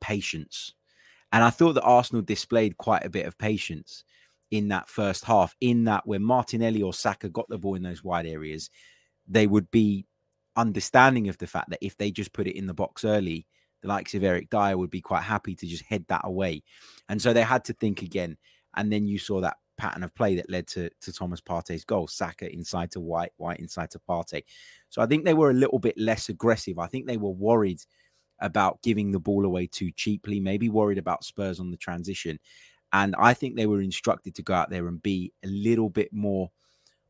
patience. And I thought that Arsenal displayed quite a bit of patience in that first half, in that when Martinelli or Saka got the ball in those wide areas, they would be understanding of the fact that if they just put it in the box early, the likes of Eric Dier would be quite happy to just head that away. And so they had to think again. And then you saw that pattern of play that led to Thomas Partey's goal. Saka inside to White, White inside to Partey. So I think they were a little bit less aggressive. I think they were worried about giving the ball away too cheaply, maybe worried about Spurs on the transition. And I think they were instructed to go out there and be a little bit more,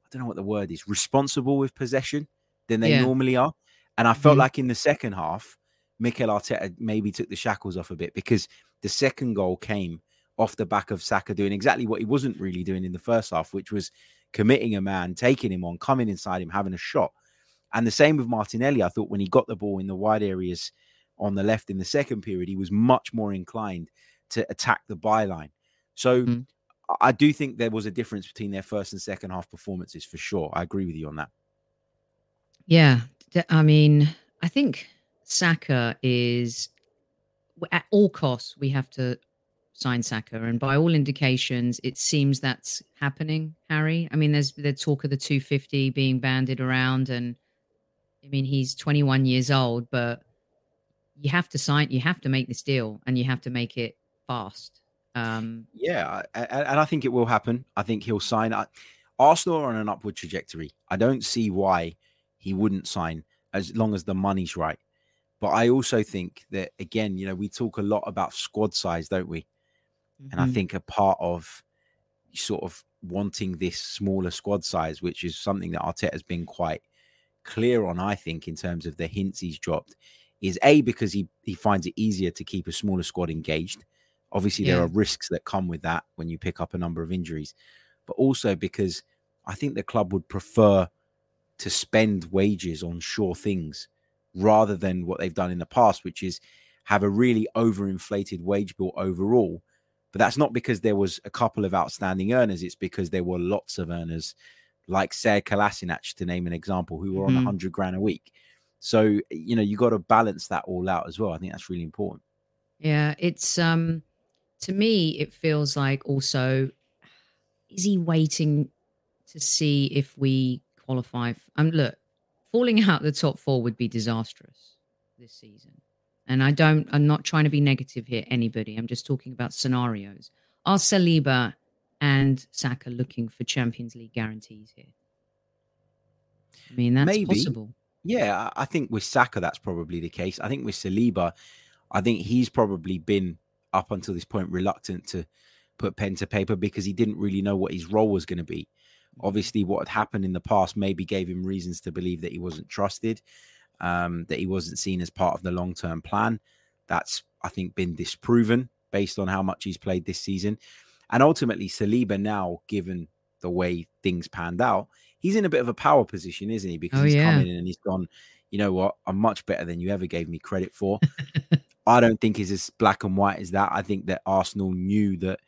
I don't know what the word is, responsible with possession than they normally are. And I felt like in the second half, Mikel Arteta maybe took the shackles off a bit, because the second goal came off the back of Saka doing exactly what he wasn't really doing in the first half, which was committing a man, taking him on, coming inside him, having a shot. And the same with Martinelli. I thought when he got the ball in the wide areas on the left in the second period, he was much more inclined to attack the byline. So I do think there was a difference between their first and second half performances for sure. I agree with you on that. Yeah. I mean, I think Saka is, at all costs, we have to sign Saka. And by all indications, it seems that's happening, Harry. I mean, there's the talk of the 250 being banded around, and I mean, he's 21 years old, but you have to sign, you have to make this deal, and you have to make it fast. Yeah, and I think it will happen. I think he'll sign. Arsenal are on an upward trajectory. I don't see why he wouldn't sign as long as the money's right. But I also think that, again, you know, we talk a lot about squad size, don't we? Mm-hmm. And I think a part of sort of wanting this smaller squad size, which is something that Arteta's been quite clear on, I think, in terms of the hints he's dropped, is A, because he finds it easier to keep a smaller squad engaged. Obviously, there are risks that come with that when you pick up a number of injuries, but also because I think the club would prefer to spend wages on sure things rather than what they've done in the past, which is have a really overinflated wage bill overall. But that's not because there was a couple of outstanding earners. It's because there were lots of earners like Ser Kolasinac, to name an example, who were on 100 grand a week. So, you know, you got to balance that all out as well. I think that's really important. Yeah, it's to me, it feels like also, is he waiting to see if we qualify? Look, falling out the top four would be disastrous this season. And I'm not trying to be negative here, anybody. I'm just talking about scenarios. Are Saliba and Saka looking for Champions League guarantees here? I mean, that's maybe possible. Yeah, I think with Saka, that's probably the case. I think with Saliba, I think he's probably been, up until this point, reluctant to put pen to paper because he didn't really know what his role was going to be. Obviously, what had happened in the past maybe gave him reasons to believe that he wasn't trusted, that he wasn't seen as part of the long-term plan. That's, I think, been disproven based on how much he's played this season. And ultimately, Saliba now, given the way things panned out, he's in a bit of a power position, isn't he? Because he's come in and he's gone, you know what, I'm much better than you ever gave me credit for. I don't think it's as black and white as that. I think that Arsenal knew that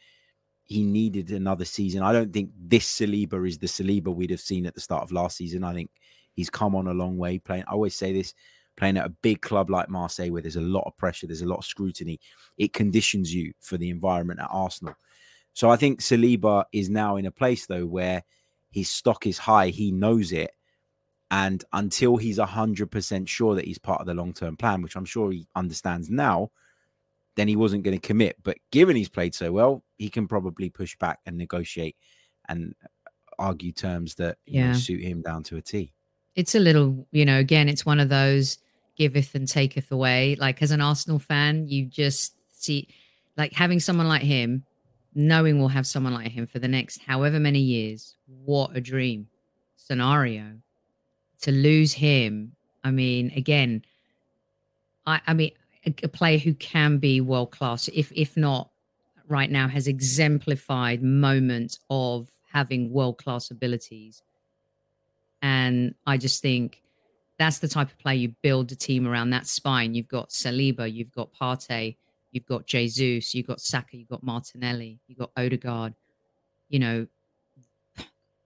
he needed another season. I don't think this Saliba is the Saliba we'd have seen at the start of last season. I think he's come on a long way playing. I always say this, Playing at a big club like Marseille, where there's a lot of pressure, there's a lot of scrutiny, it conditions you for the environment at Arsenal. So I think Saliba is now in a place, though, where his stock is high. He knows it. And until he's 100% sure that he's part of the long-term plan, which I'm sure he understands now, then he wasn't going to commit. But given he's played so well, he can probably push back and negotiate and argue terms that suit him down to a T. It's a little, again, it's one of those giveth and taketh away. Like, as an Arsenal fan, you just see, like, having someone like him, knowing we'll have someone like him for the next however many years, what a dream scenario to lose him. I mean, again, a player who can be world-class, if not right now, has exemplified moments of having world-class abilities. And I just think that's the type of player you build a team around, that spine. You've got Saliba, you've got Partey, you've got Jesus, you've got Saka, you've got Martinelli, you've got Odegaard.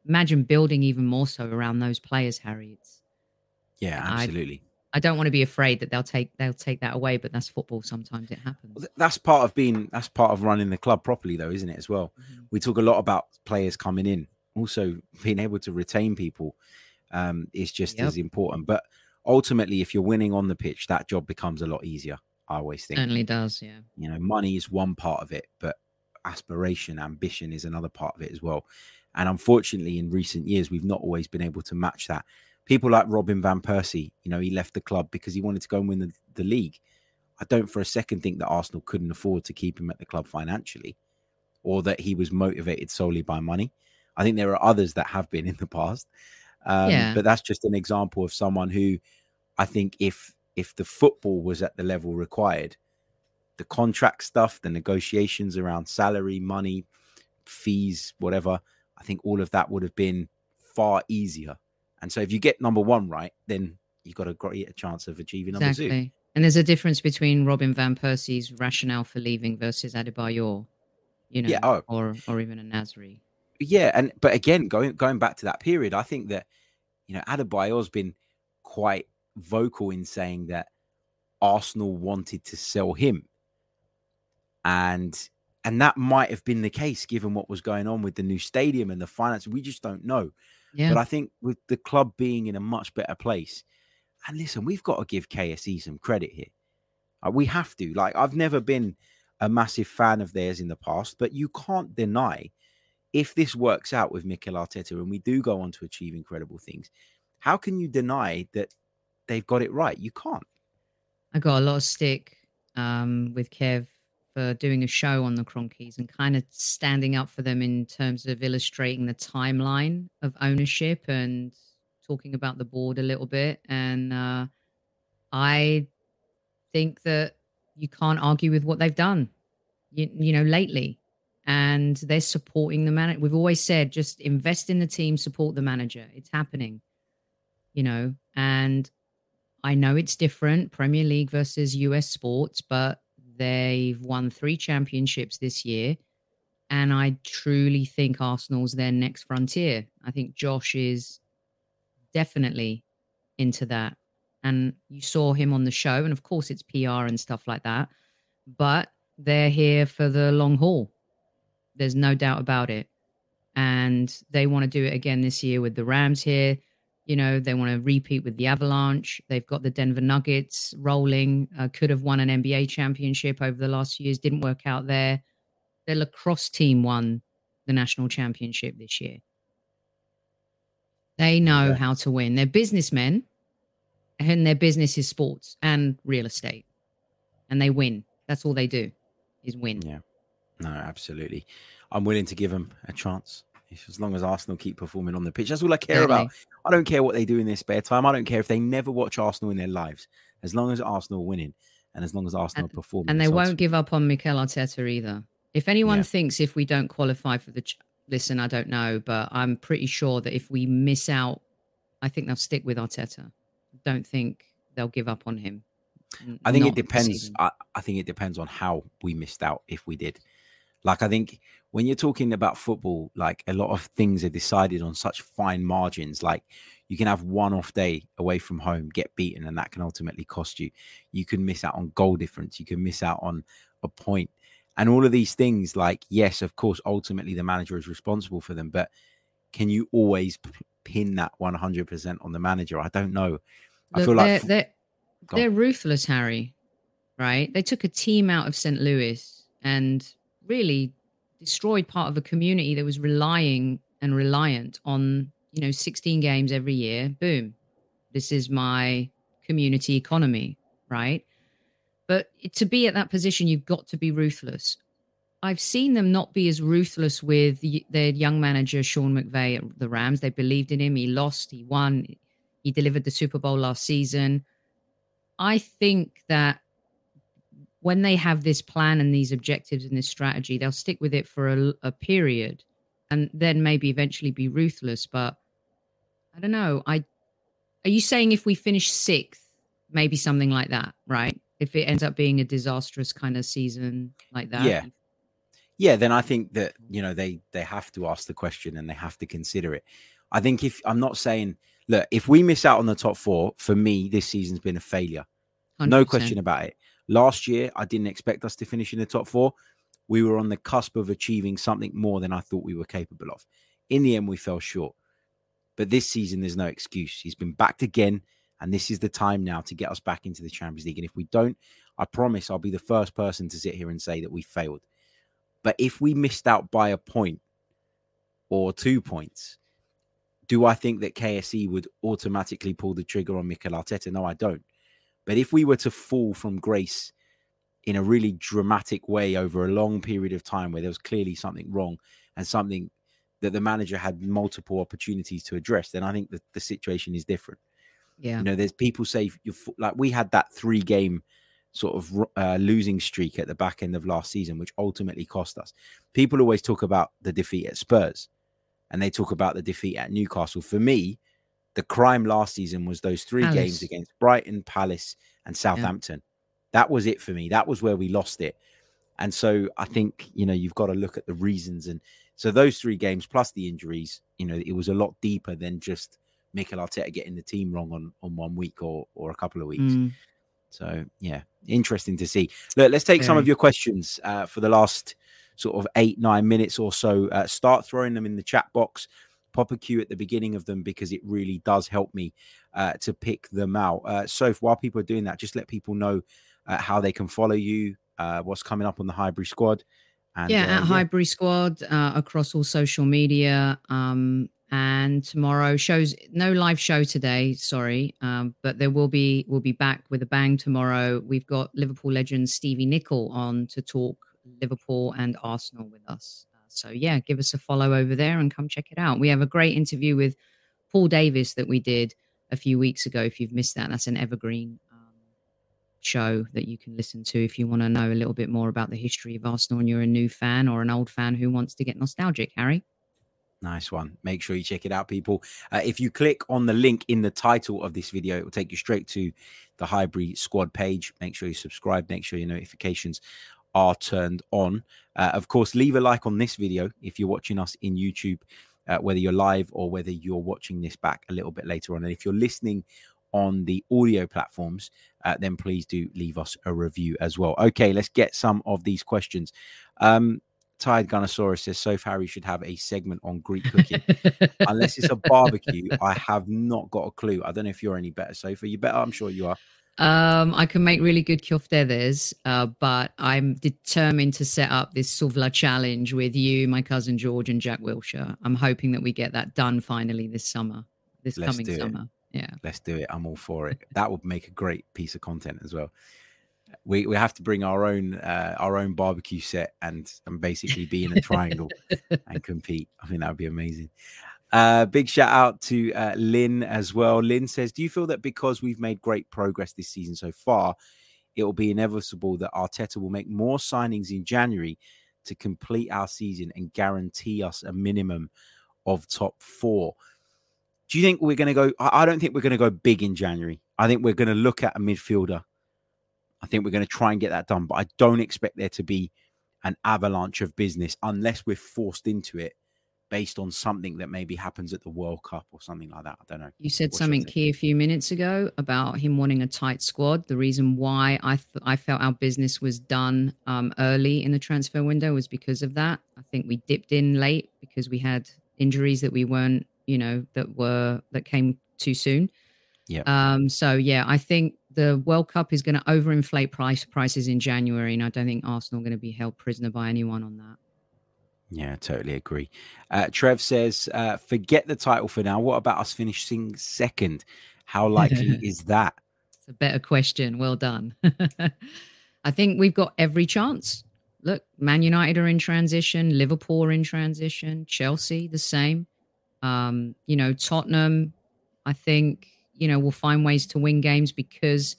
Imagine building even more so around those players, Harry. Yeah, absolutely. I don't want to be afraid that they'll take that away, but that's football. Sometimes it happens. That's part of running the club properly, though, isn't it, as well? Mm-hmm. We talk a lot about players coming in. Also, being able to retain people is just as important. But ultimately, if you're winning on the pitch, that job becomes a lot easier, I always think. Certainly does, yeah. Money is one part of it, but aspiration, ambition is another part of it as well. And unfortunately, in recent years, we've not always been able to match that. People like Robin van Persie, he left the club because he wanted to go and win the league. I don't for a second think that Arsenal couldn't afford to keep him at the club financially, or that he was motivated solely by money. I think there are others that have been in the past. But that's just an example of someone who, I think, if the football was at the level required, the contract stuff, the negotiations around salary, money, fees, whatever, I think all of that would have been far easier. And so if you get number one right, then you've got a great chance of achieving number two. And there's a difference between Robin van Persie's rationale for leaving versus Adebayor, or even a Nasri. Yeah, but again, going back to that period, I think that, Adebayor's been quite vocal in saying that Arsenal wanted to sell him. And that might have been the case, given what was going on with the new stadium and the finance. We just don't know. Yeah. But I think with the club being in a much better place, and listen, we've got to give KSE some credit here. We have to. Like, I've never been a massive fan of theirs in the past, but you can't deny, if this works out with Mikel Arteta and we do go on to achieve incredible things, how can you deny that they've got it right? You can't. I got a lot of stick with Kev for doing a show on the Cronkies and kind of standing up for them in terms of illustrating the timeline of ownership and talking about the board a little bit. And I think that you can't argue with what they've done, lately. And they're supporting the manager. We've always said, just invest in the team, support the manager. It's happening, and I know it's different, Premier League versus US sports, but they've won 3 championships this year, and I truly think Arsenal's their next frontier. I think Josh is definitely into that, and you saw him on the show, and of course it's PR and stuff like that, but they're here for the long haul. There's no doubt about it, and they want to do it again this year with the Rams here. They want to repeat with the Avalanche. They've got the Denver Nuggets rolling. Could have won an NBA championship over the last few years. Didn't work out there. Their lacrosse team won the national championship this year. They know how to win. They're businessmen, and their business is sports and real estate. And they win. That's all they do is win. Yeah, no, absolutely. I'm willing to give them a chance. As long as Arsenal keep performing on the pitch, that's all I care about. I don't care what they do in their spare time. I don't care if they never watch Arsenal in their lives. As long as Arsenal are winning and as long as Arsenal are performing. And they won't give up on Mikel Arteta either. If anyone thinks if we don't qualify for the... Listen, I don't know, but I'm pretty sure that if we miss out, I think they'll stick with Arteta. I don't think they'll give up on him. I think it depends. I think it depends on how we missed out if we did. Like, I think when you're talking about football, like, a lot of things are decided on such fine margins. Like, you can have one off day away from home, get beaten, and that can ultimately cost you. You can miss out on goal difference. You can miss out on a point. And all of these things, like, yes, of course, ultimately the manager is responsible for them, but can you always pin that 100% on the manager? I don't know. I feel like they're ruthless, Harry, right? They took a team out of St. Louis and really destroyed part of a community that was relying and reliant on, you know, 16 games every year. Boom. This is my community economy, right? But to be at that position, you've got to be ruthless. I've seen them not be as ruthless with their young manager, Sean McVay, at the Rams. They believed in him. He lost. He won. He delivered the Super Bowl last season. I think that when they have this plan and these objectives and this strategy, they'll stick with it for a period and then maybe eventually be ruthless. But I don't know. Are you saying if we finish sixth, maybe something like that, right? If it ends up being a disastrous kind of season like that. Yeah. Then I think that, you know, they have to ask the question and they have to consider it. I think if I'm not saying, look, if we miss out on the top four, for me, this season's been a failure. 100%. No question about it. Last year, I didn't expect us to finish in the top four. We were on the cusp of achieving something more than I thought we were capable of. In the end, we fell short. But this season, there's no excuse. He's been backed again. And this is the time now to get us back into the Champions League. And if we don't, I promise I'll be the first person to sit here and say that we failed. But if we missed out by a point or 2 points, do I think that KSE would automatically pull the trigger on Mikel Arteta? No, I don't. But if we were to fall from grace in a really dramatic way over a long period of time where there was clearly something wrong and something that the manager had multiple opportunities to address, then I think that the situation is different. Yeah, you know, there's people say, like, we had that 3-game sort of losing streak at the back end of last season, which ultimately cost us. People always talk about the defeat at Spurs and they talk about the defeat at Newcastle. For me, the crime last season was those three games against Brighton, Palace and Southampton. Yeah. That was it for me. That was where we lost it. And so I think, you know, you've got to look at the reasons. And so those 3 games plus the injuries, you know, it was a lot deeper than just Mikel Arteta getting the team wrong on 1 week or a couple of weeks. So, yeah, interesting to see. Look, let's take some of your questions for the last sort of 8-9 minutes or so. Start throwing them in the chat box. Pop a Q at the beginning of them because it really does help me to pick them out. So while people are doing that, just let people know how they can follow you, what's coming up on the Highbury Squad. And, at Highbury Squad across all social media. And tomorrow shows, no live show today, sorry. But we'll be back with a bang tomorrow. We've got Liverpool legend Stevie Nicol on to talk Liverpool and Arsenal with us. So yeah, give us a follow over there and come check it out. We have a great interview with Paul Davis that we did a few weeks ago. If you've missed that, that's an evergreen show that you can listen to if you want to know a little bit more about the history of Arsenal and you're a new fan or an old fan who wants to get nostalgic, Harry. Nice one. Make sure you check it out, people. If you click on the link in the title of this video, it will take you straight to the Highbury Squad page. Make sure you subscribe. Make sure your notifications are turned on. Of course, leave a like on this video if you're watching us in YouTube, whether you're live or whether you're watching this back a little bit later on. And if you're listening on the audio platforms, then please do leave us a review as well. Okay, let's get some of these questions. Tired Gunosaurus says, Soph, Harry should have a segment on Greek cooking. Unless it's a barbecue, I have not got a clue. I don't know if you're any better, Soph. Are you better? I'm sure you are. I can make really good koftedes, but I'm determined to set up this souvla challenge with you, my cousin George, and Jack Wilshire. I'm hoping that we get that done finally this summer, this coming summer. Yeah, let's do it. I'm all for it. That would make a great piece of content as well. We have to bring our own barbecue set and basically be in a triangle and compete. I think that would be amazing. Big shout out to Lynn as well. Lynn says, do you feel that because we've made great progress this season so far, it will be inevitable that Arteta will make more signings in January to complete our season and guarantee us a minimum of top 4? Do you think we're going to go? I don't think we're going to go big in January. I think we're going to look at a midfielder. I think we're going to try and get that done, but I don't expect there to be an avalanche of business unless we're forced into it based on something that maybe happens at the World Cup or something like that. I don't know. You said something here a few minutes ago about him wanting a tight squad. The reason why I felt our business was done early in the transfer window was because of that. I think we dipped in late because we had injuries that we weren't, you know, that came too soon. Yeah. I think the World Cup is going to overinflate prices in January, and I don't think Arsenal are going to be held prisoner by anyone on that. Yeah, totally agree. Trev says, forget the title for now. What about us finishing second? How likely is that? It's a better question. Well done. I think we've got every chance. Look, Man United are in transition. Liverpool are in transition. Chelsea, the same. Tottenham, I think, will find ways to win games because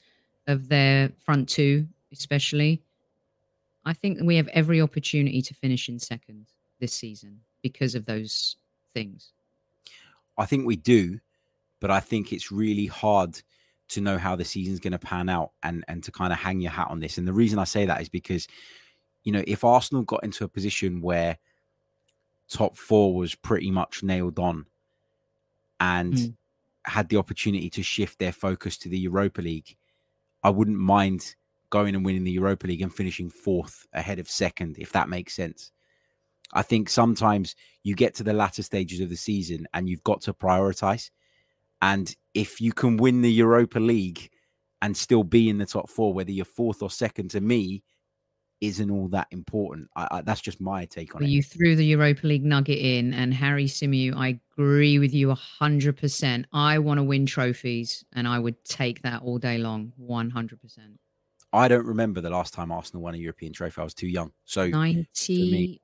of their front two, especially. I think we have every opportunity to finish in second this season because of those things. I think we do, but I think it's really hard to know how the season's going to pan out and to kind of hang your hat on this. And the reason I say that is because, if Arsenal got into a position where top four was pretty much nailed on and had the opportunity to shift their focus to the Europa League, I wouldn't mind going and winning the Europa League and finishing fourth ahead of second, if that makes sense. I think sometimes you get to the latter stages of the season and you've got to prioritize. And if you can win the Europa League and still be in the top four, whether you're fourth or second, to me, isn't all that important. That's just my take on it. You threw the Europa League nugget in, and Harry Symeou, I agree with you 100%. I want to win trophies, and I would take that all day long, 100%. I don't remember the last time Arsenal won a European trophy. I was too young. So in the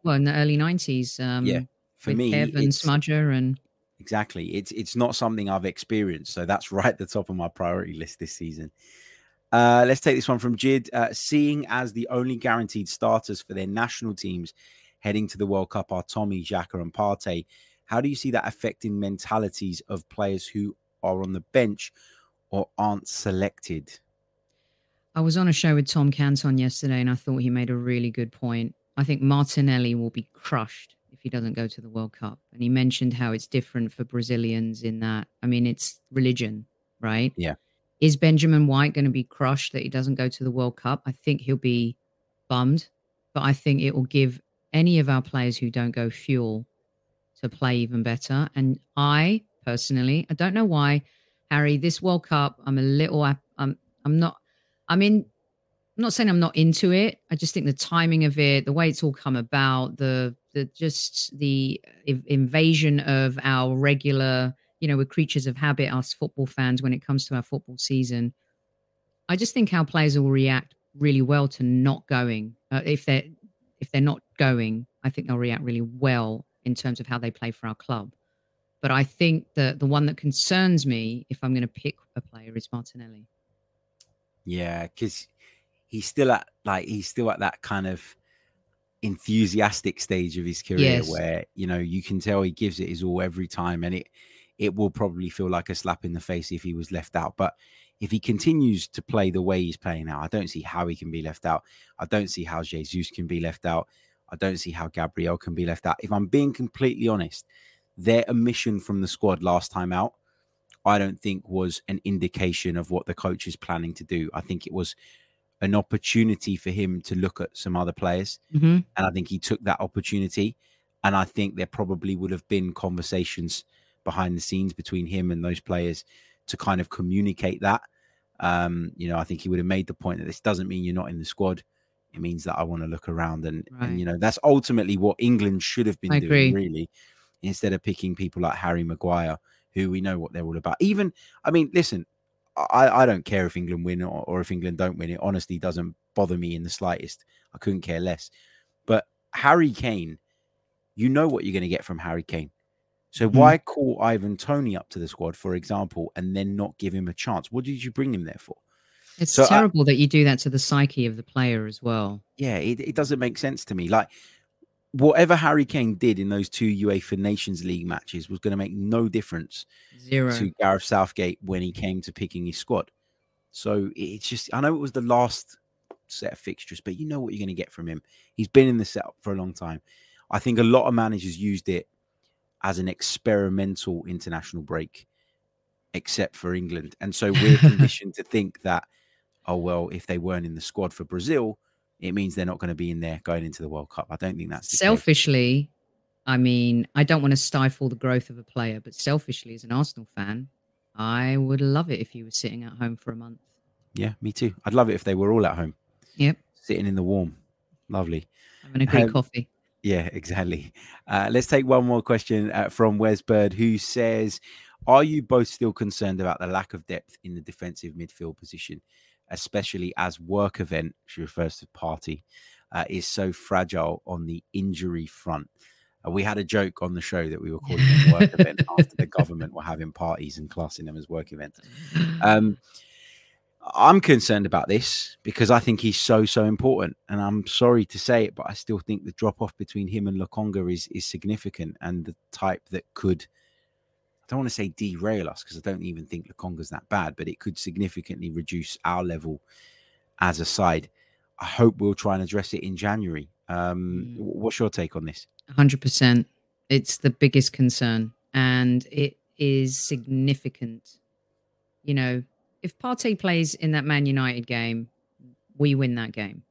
early 90s. For me, Kev and Smudger and... Exactly. It's not something I've experienced. So that's right at the top of my priority list this season. Let's take this one from Jid. Seeing as the only guaranteed starters for their national teams heading to the World Cup are Tommy, Xhaka and Partey, how do you see that affecting mentalities of players who are on the bench or aren't selected? I was on a show with Tom Canton yesterday, and I thought he made a really good point. I think Martinelli will be crushed if he doesn't go to the World Cup. And he mentioned how it's different for Brazilians in that, it's religion, right? Yeah. Is Benjamin White going to be crushed that he doesn't go to the World Cup? I think he'll be bummed, but I think it will give any of our players who don't go fuel to play even better. And I personally, I don't know why, Harry, this World Cup, I'm not saying I'm not into it. I just think the timing of it, the way it's all come about, the invasion of our regular, we're creatures of habit, us football fans, when it comes to our football season. I just think our players will react really well to not going. If they're not going, I think they'll react really well in terms of how they play for our club. But I think that the one that concerns me, if I'm going to pick a player, is Martinelli. Yeah, because he's still at that kind of enthusiastic stage of his career, yes, where you can tell he gives it his all every time, and it will probably feel like a slap in the face if he was left out. But if he continues to play the way he's playing now, I don't see how he can be left out. I don't see how Jesus can be left out. I don't see how Gabriel can be left out. If I'm being completely honest, their omission from the squad last time out, I don't think was an indication of what the coach is planning to do. I think it was an opportunity for him to look at some other players. Mm-hmm. And I think he took that opportunity. And I think there probably would have been conversations behind the scenes between him and those players to kind of communicate that. I think he would have made the point that this doesn't mean you're not in the squad. It means that I want to look around. And that's ultimately what England should have been doing, really, instead of picking people like Harry Maguire, who we know what they're all about. I don't care if England win or if England don't win. It honestly doesn't bother me in the slightest. I couldn't care less. But Harry Kane, you know what you're going to get from Harry Kane. So why call Ivan Toney up to the squad, for example, and then not give him a chance? What did you bring him there for? It's terrible that you do that to the psyche of the player as well. Yeah, it doesn't make sense to me. Whatever Harry Kane did in those two UEFA Nations League matches was going to make no difference to Gareth Southgate when he came to picking his squad. So it's just, I know it was the last set of fixtures, but you know what you're going to get from him. He's been in the setup for a long time. I think a lot of managers used it as an experimental international break, except for England. And so we're conditioned to think that, oh, well, if they weren't in the squad for Brazil, it means they're not going to be in there going into the World Cup. I don't think that's the case. I mean, I don't want to stifle the growth of a player, but selfishly, as an Arsenal fan, I would love it if you were sitting at home for a month. Yeah, me too. I'd love it if they were all at home. Yep. Sitting in the warm. Lovely. Having a great coffee. Yeah, exactly. Let's take one more question from Wes Bird, who says, are you both still concerned about the lack of depth in the defensive midfield position, especially as work event, she refers to Partey, is so fragile on the injury front? We had a joke on the show that we were calling it a work event after the government were having parties and classing them as work events. I'm concerned about this because I think he's so important. And I'm sorry to say it, but I still think the drop-off between him and Lokonga is significant, and the type that could, I don't want to say derail us because I don't even think Lokonga's that bad, but it could significantly reduce our level as a side. I hope we'll try and address it in January. What's your take on this? 100%. It's the biggest concern, and it is significant. You know, if Partey plays in that Man United game, we win that game.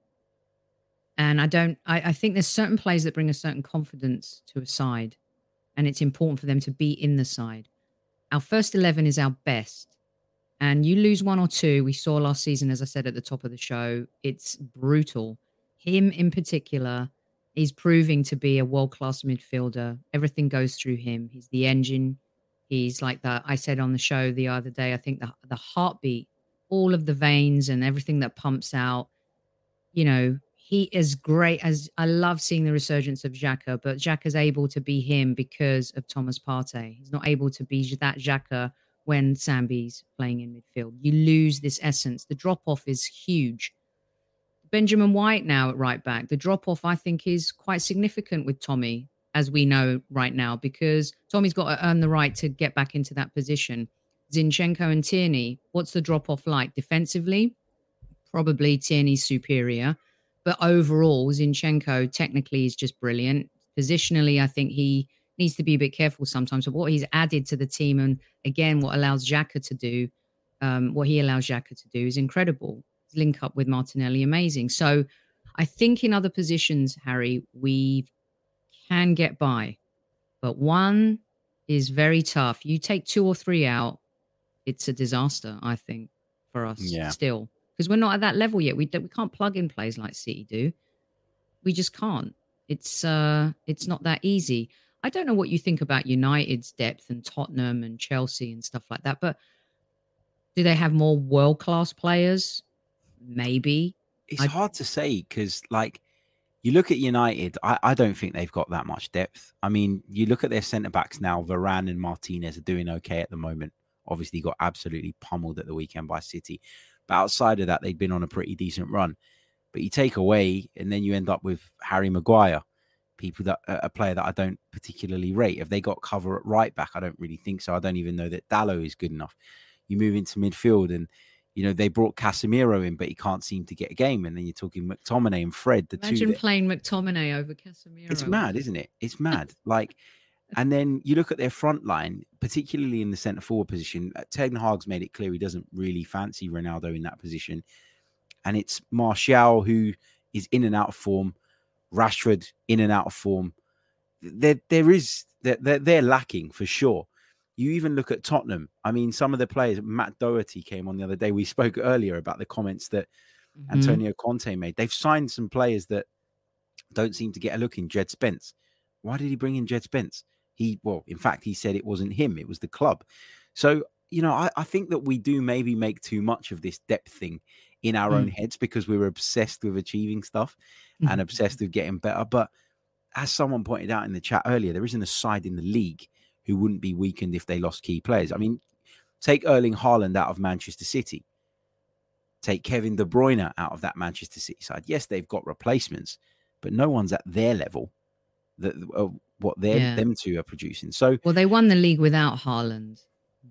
And I think there's certain players that bring a certain confidence to a side, and it's important for them to be in the side. Our first 11 is our best, and you lose one or two. We saw last season, as I said at the top of the show, it's brutal. Him in particular is proving to be a world-class midfielder. Everything goes through him. He's the engine. He's like that. I said on the show the other day, I think the heartbeat, all of the veins and everything that pumps out, you know, he is great. As I love seeing the resurgence of Xhaka, but Xhaka's able to be him because of Thomas Partey. He's not able to be that Xhaka when Sambi's playing in midfield. You lose this essence. The drop-off is huge. Benjamin White now at right back. The drop-off, I think, is quite significant with Tommy, as we know right now, because Tommy's got to earn the right to get back into that position. Zinchenko and Tierney, what's the drop-off like? Defensively, probably Tierney's superior. But overall, Zinchenko technically is just brilliant. Positionally, I think he needs to be a bit careful sometimes of what he's added to the team. And again, what he allows Xhaka to do is incredible. Link up with Martinelli, amazing. So I think in other positions, Harry, we can get by, but one is very tough. You take two or three out, it's a disaster, I think, for us still, because we're not at that level yet. We can't plug in plays like City do. We just can't. It's not that easy. I don't know what you think about United's depth and Tottenham and Chelsea and stuff like that, but do they have more world-class players? Maybe. It's hard to say because, like, you look at United, I don't think they've got that much depth. I mean, you look at their centre-backs now, Varane and Martinez are doing okay at the moment. Obviously got absolutely pummeled at the weekend by City. But outside of that, they've been on a pretty decent run. But you take away and then you end up with Harry Maguire, a player that I don't particularly rate. Have they got cover at right back? I don't really think so. I don't even know that Dalot is good enough. You move into midfield and you know, they brought Casemiro in, but he can't seem to get a game. And then you're talking McTominay and Fred. Imagine playing McTominay over Casemiro. It's mad, isn't it? It's mad. And then you look at their front line, particularly in the centre-forward position. Ten Hag's made it clear he doesn't really fancy Ronaldo in that position. And it's Martial, who is in and out of form. Rashford, in and out of form. They're lacking, for sure. You even look at Tottenham. I mean, some of the players, Matt Doherty came on the other day. We spoke earlier about the comments that Antonio Conte made. They've signed some players that don't seem to get a look in. Jed Spence. Why did he bring in Jed Spence? He said it wasn't him. It was the club. So, you know, I think that we do maybe make too much of this depth thing in our own heads because we were obsessed with achieving stuff and obsessed with getting better. But as someone pointed out in the chat earlier, there isn't a side in the league who wouldn't be weakened if they lost key players. I mean, take Erling Haaland out of Manchester City. Take Kevin De Bruyne out of that Manchester City side. Yes, they've got replacements, but no one's at their level that what them two are producing. So, well, they won the league without Haaland,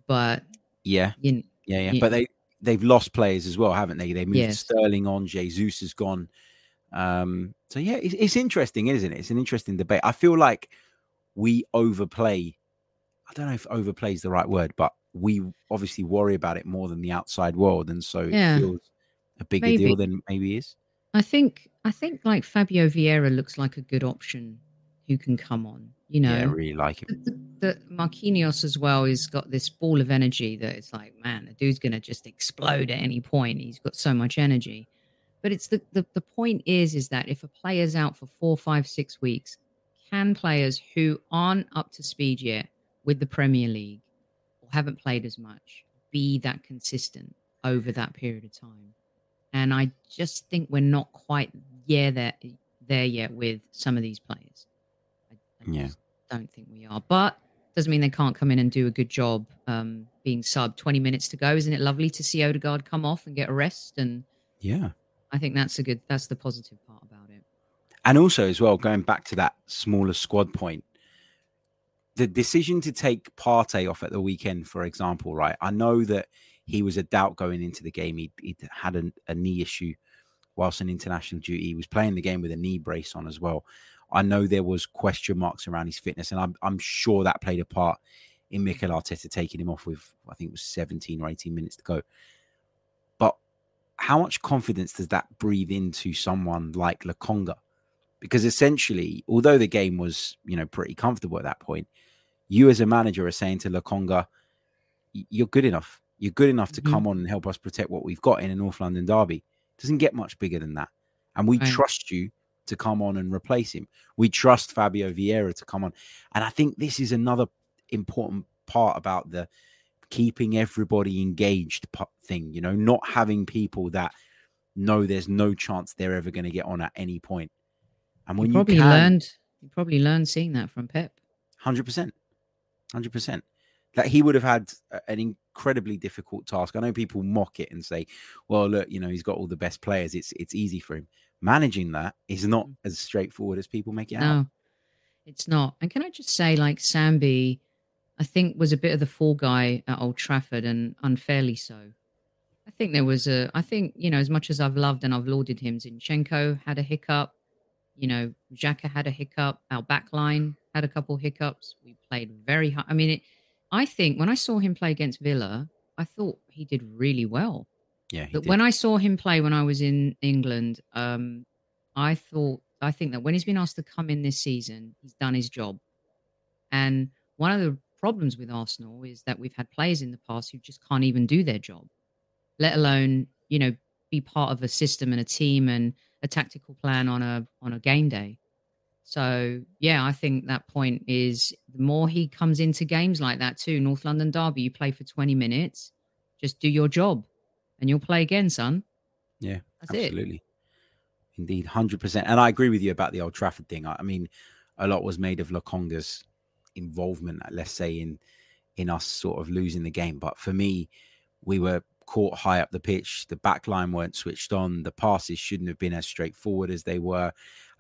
but yeah, you know, but they they've lost players as well, haven't they? They moved Sterling on, Jesus is gone. So yeah, it's interesting, isn't it? It's an interesting debate. I feel like we overplay. I don't know if overplay is the right word, but we obviously worry about it more than the outside world, and so it feels a bigger deal than maybe it is. I think like Fabio Vieira looks like a good option who can come on. You know, I really like him. The Marquinhos as well has got this ball of energy that it's like, man, the dude's going to just explode at any point. He's got so much energy. But it's the point is that if a player's out for 4, 5, 6 weeks, can players who aren't up to speed yet with the Premier League or haven't played as much be that consistent over that period of time? And I just think we're not quite there yet with some of these players. I don't think we are. But doesn't mean they can't come in and do a good job being subbed. 20 minutes to go. Isn't it lovely to see Odegaard come off and get a rest? And I think that's the positive part about it. And also as well, going back to that smaller squad point, the decision to take Partey off at the weekend, for example, right? I know that he was a doubt going into the game. He had a knee issue whilst on international duty. He was playing the game with a knee brace on as well. I know there was question marks around his fitness, and I'm sure that played a part in Mikel Arteta taking him off with, I think it was 17 or 18 minutes to go. But how much confidence does that breathe into someone like Lokonga? Because essentially, although the game was, you know, pretty comfortable at that point, you as a manager are saying to Lokonga, you're good enough. You're good enough to come on and help us protect what we've got in a North London derby. It doesn't get much bigger than that. And we trust you to come on and replace him. We trust Fabio Vieira to come on. And I think this is another important part about the keeping everybody engaged thing, you know, not having people that know there's no chance they're ever going to get on at any point. And when you probably learned seeing that from Pep. 100%. That he would have had an incredibly difficult task. I know people mock it and say, well, look, you know, he's got all the best players. It's easy for him. Managing that is not as straightforward as people make it out. No, it's not. And can I just say, like, Sambi, I think, was a bit of the fall guy at Old Trafford, and unfairly so. I think you know, as much as I've loved and I've lauded him, Zinchenko had a hiccup. You know, Xhaka had a hiccup. Our back line had a couple hiccups. We played very high. I mean, I think when I saw him play against Villa, I thought he did really well. Yeah, but when I saw him play when I was in England, I think that when he's been asked to come in this season, he's done his job. And one of the problems with Arsenal is that we've had players in the past who just can't even do their job, let alone, you know, be part of a system and a team and a tactical plan on a game day. So, yeah, I think that point is the more he comes into games like that too, North London derby, you play for 20 minutes, just do your job and you'll play again, son. Yeah, that's absolutely. Indeed, 100%. And I agree with you about the Old Trafford thing. I mean, a lot was made of Lokonga's involvement, let's say, in us sort of losing the game. But for me, we were caught high up the pitch. The back line weren't switched on. The passes shouldn't have been as straightforward as they were.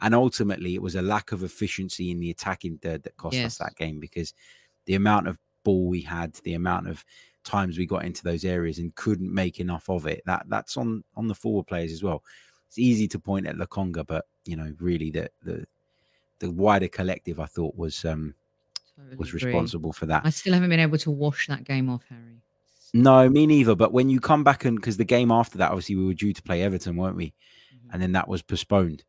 And ultimately, it was a lack of efficiency in the attacking third that cost us that game, because the amount of ball we had, the amount of times we got into those areas and couldn't make enough of it. That's on the forward players as well. It's easy to point at Lokonga, but, you know, really the wider collective, I thought, was responsible for that. I still haven't been able to wash that game off, Harry. No, me neither. But when you come back, and because the game after that, obviously we were due to play Everton, weren't we? Mm-hmm. And then that was postponed.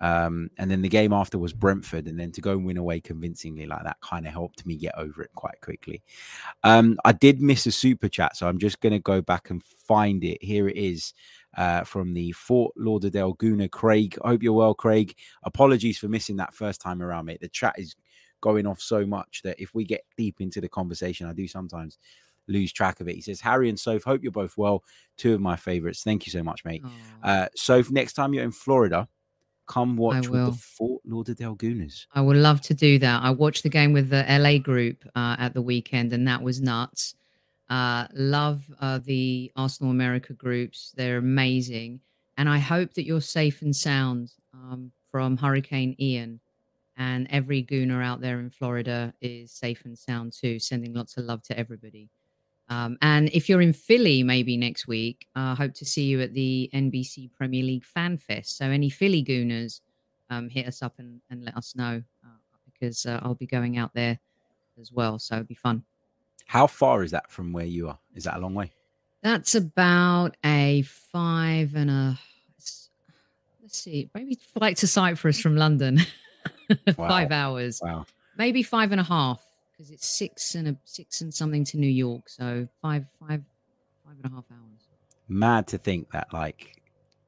And then the game after was Brentford, and then to go and win away convincingly like that kind of helped me get over it quite quickly. I did miss a super chat, so I'm just going to go back and find it. Here it is from the Fort Lauderdale Gooner, Craig. I hope you're well, Craig. Apologies for missing that first time around, mate. The chat is going off so much that if we get deep into the conversation, I do sometimes lose track of it. He says, Harry and Soph, hope you're both well. Two of my favorites. Thank you so much, mate. Soph, next time you're in Florida, come watch with the Fort Lauderdale Gooners. I would love to do that. I watched the game with the LA group at the weekend, and that was nuts. Love the Arsenal America groups. They're amazing. And I hope that you're safe and sound from Hurricane Ian. And every Gooner out there in Florida is safe and sound too. Sending lots of love to everybody. And if you're in Philly maybe next week, I hope to see you at the NBC Premier League Fan Fest. So any Philly Gooners, hit us up and let us know, because I'll be going out there as well. So it'll be fun. How far is that from where you are? Is that a long way? That's about a 5 and a... Let's see. Maybe flight to Cyprus from London. Wow. 5 hours. Wow. Maybe 5 and a half. Because it's six and something to New York, so five and a half hours. Mad to think that like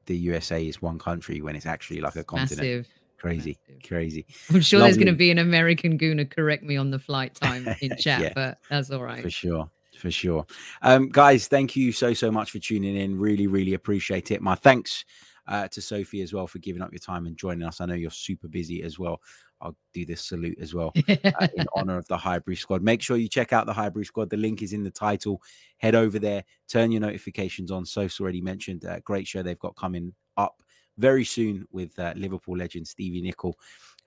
the USA is one country when it's actually like a continent. Massive. Crazy, massive. Crazy. I'm sure Lovely. There's going to be an American Gooner correct me on the flight time in chat, yeah, but that's all right. For sure. Guys, thank you so much for tuning in. Really, really appreciate it. My thanks to Sophie as well for giving up your time and joining us. I know you're super busy as well. I'll do this salute as well in honor of the Highbury Squad. Make sure you check out the Highbury Squad. The link is in the title. Head over there. Turn your notifications on. Soph's already mentioned a great show they've got coming up very soon with Liverpool legend Stevie Nicol,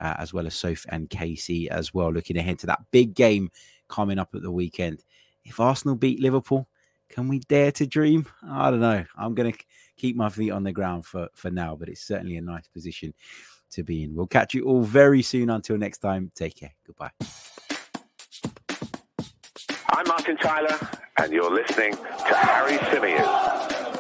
as well as Soph and KC as well. Looking ahead to that big game coming up at the weekend. If Arsenal beat Liverpool, can we dare to dream? I don't know. I'm going to keep my feet on the ground for now, but it's certainly a nice position to be in. We'll catch you all very soon. Until next time, take care. Goodbye. I'm Martin Tyler, and you're listening to Harry Symeou.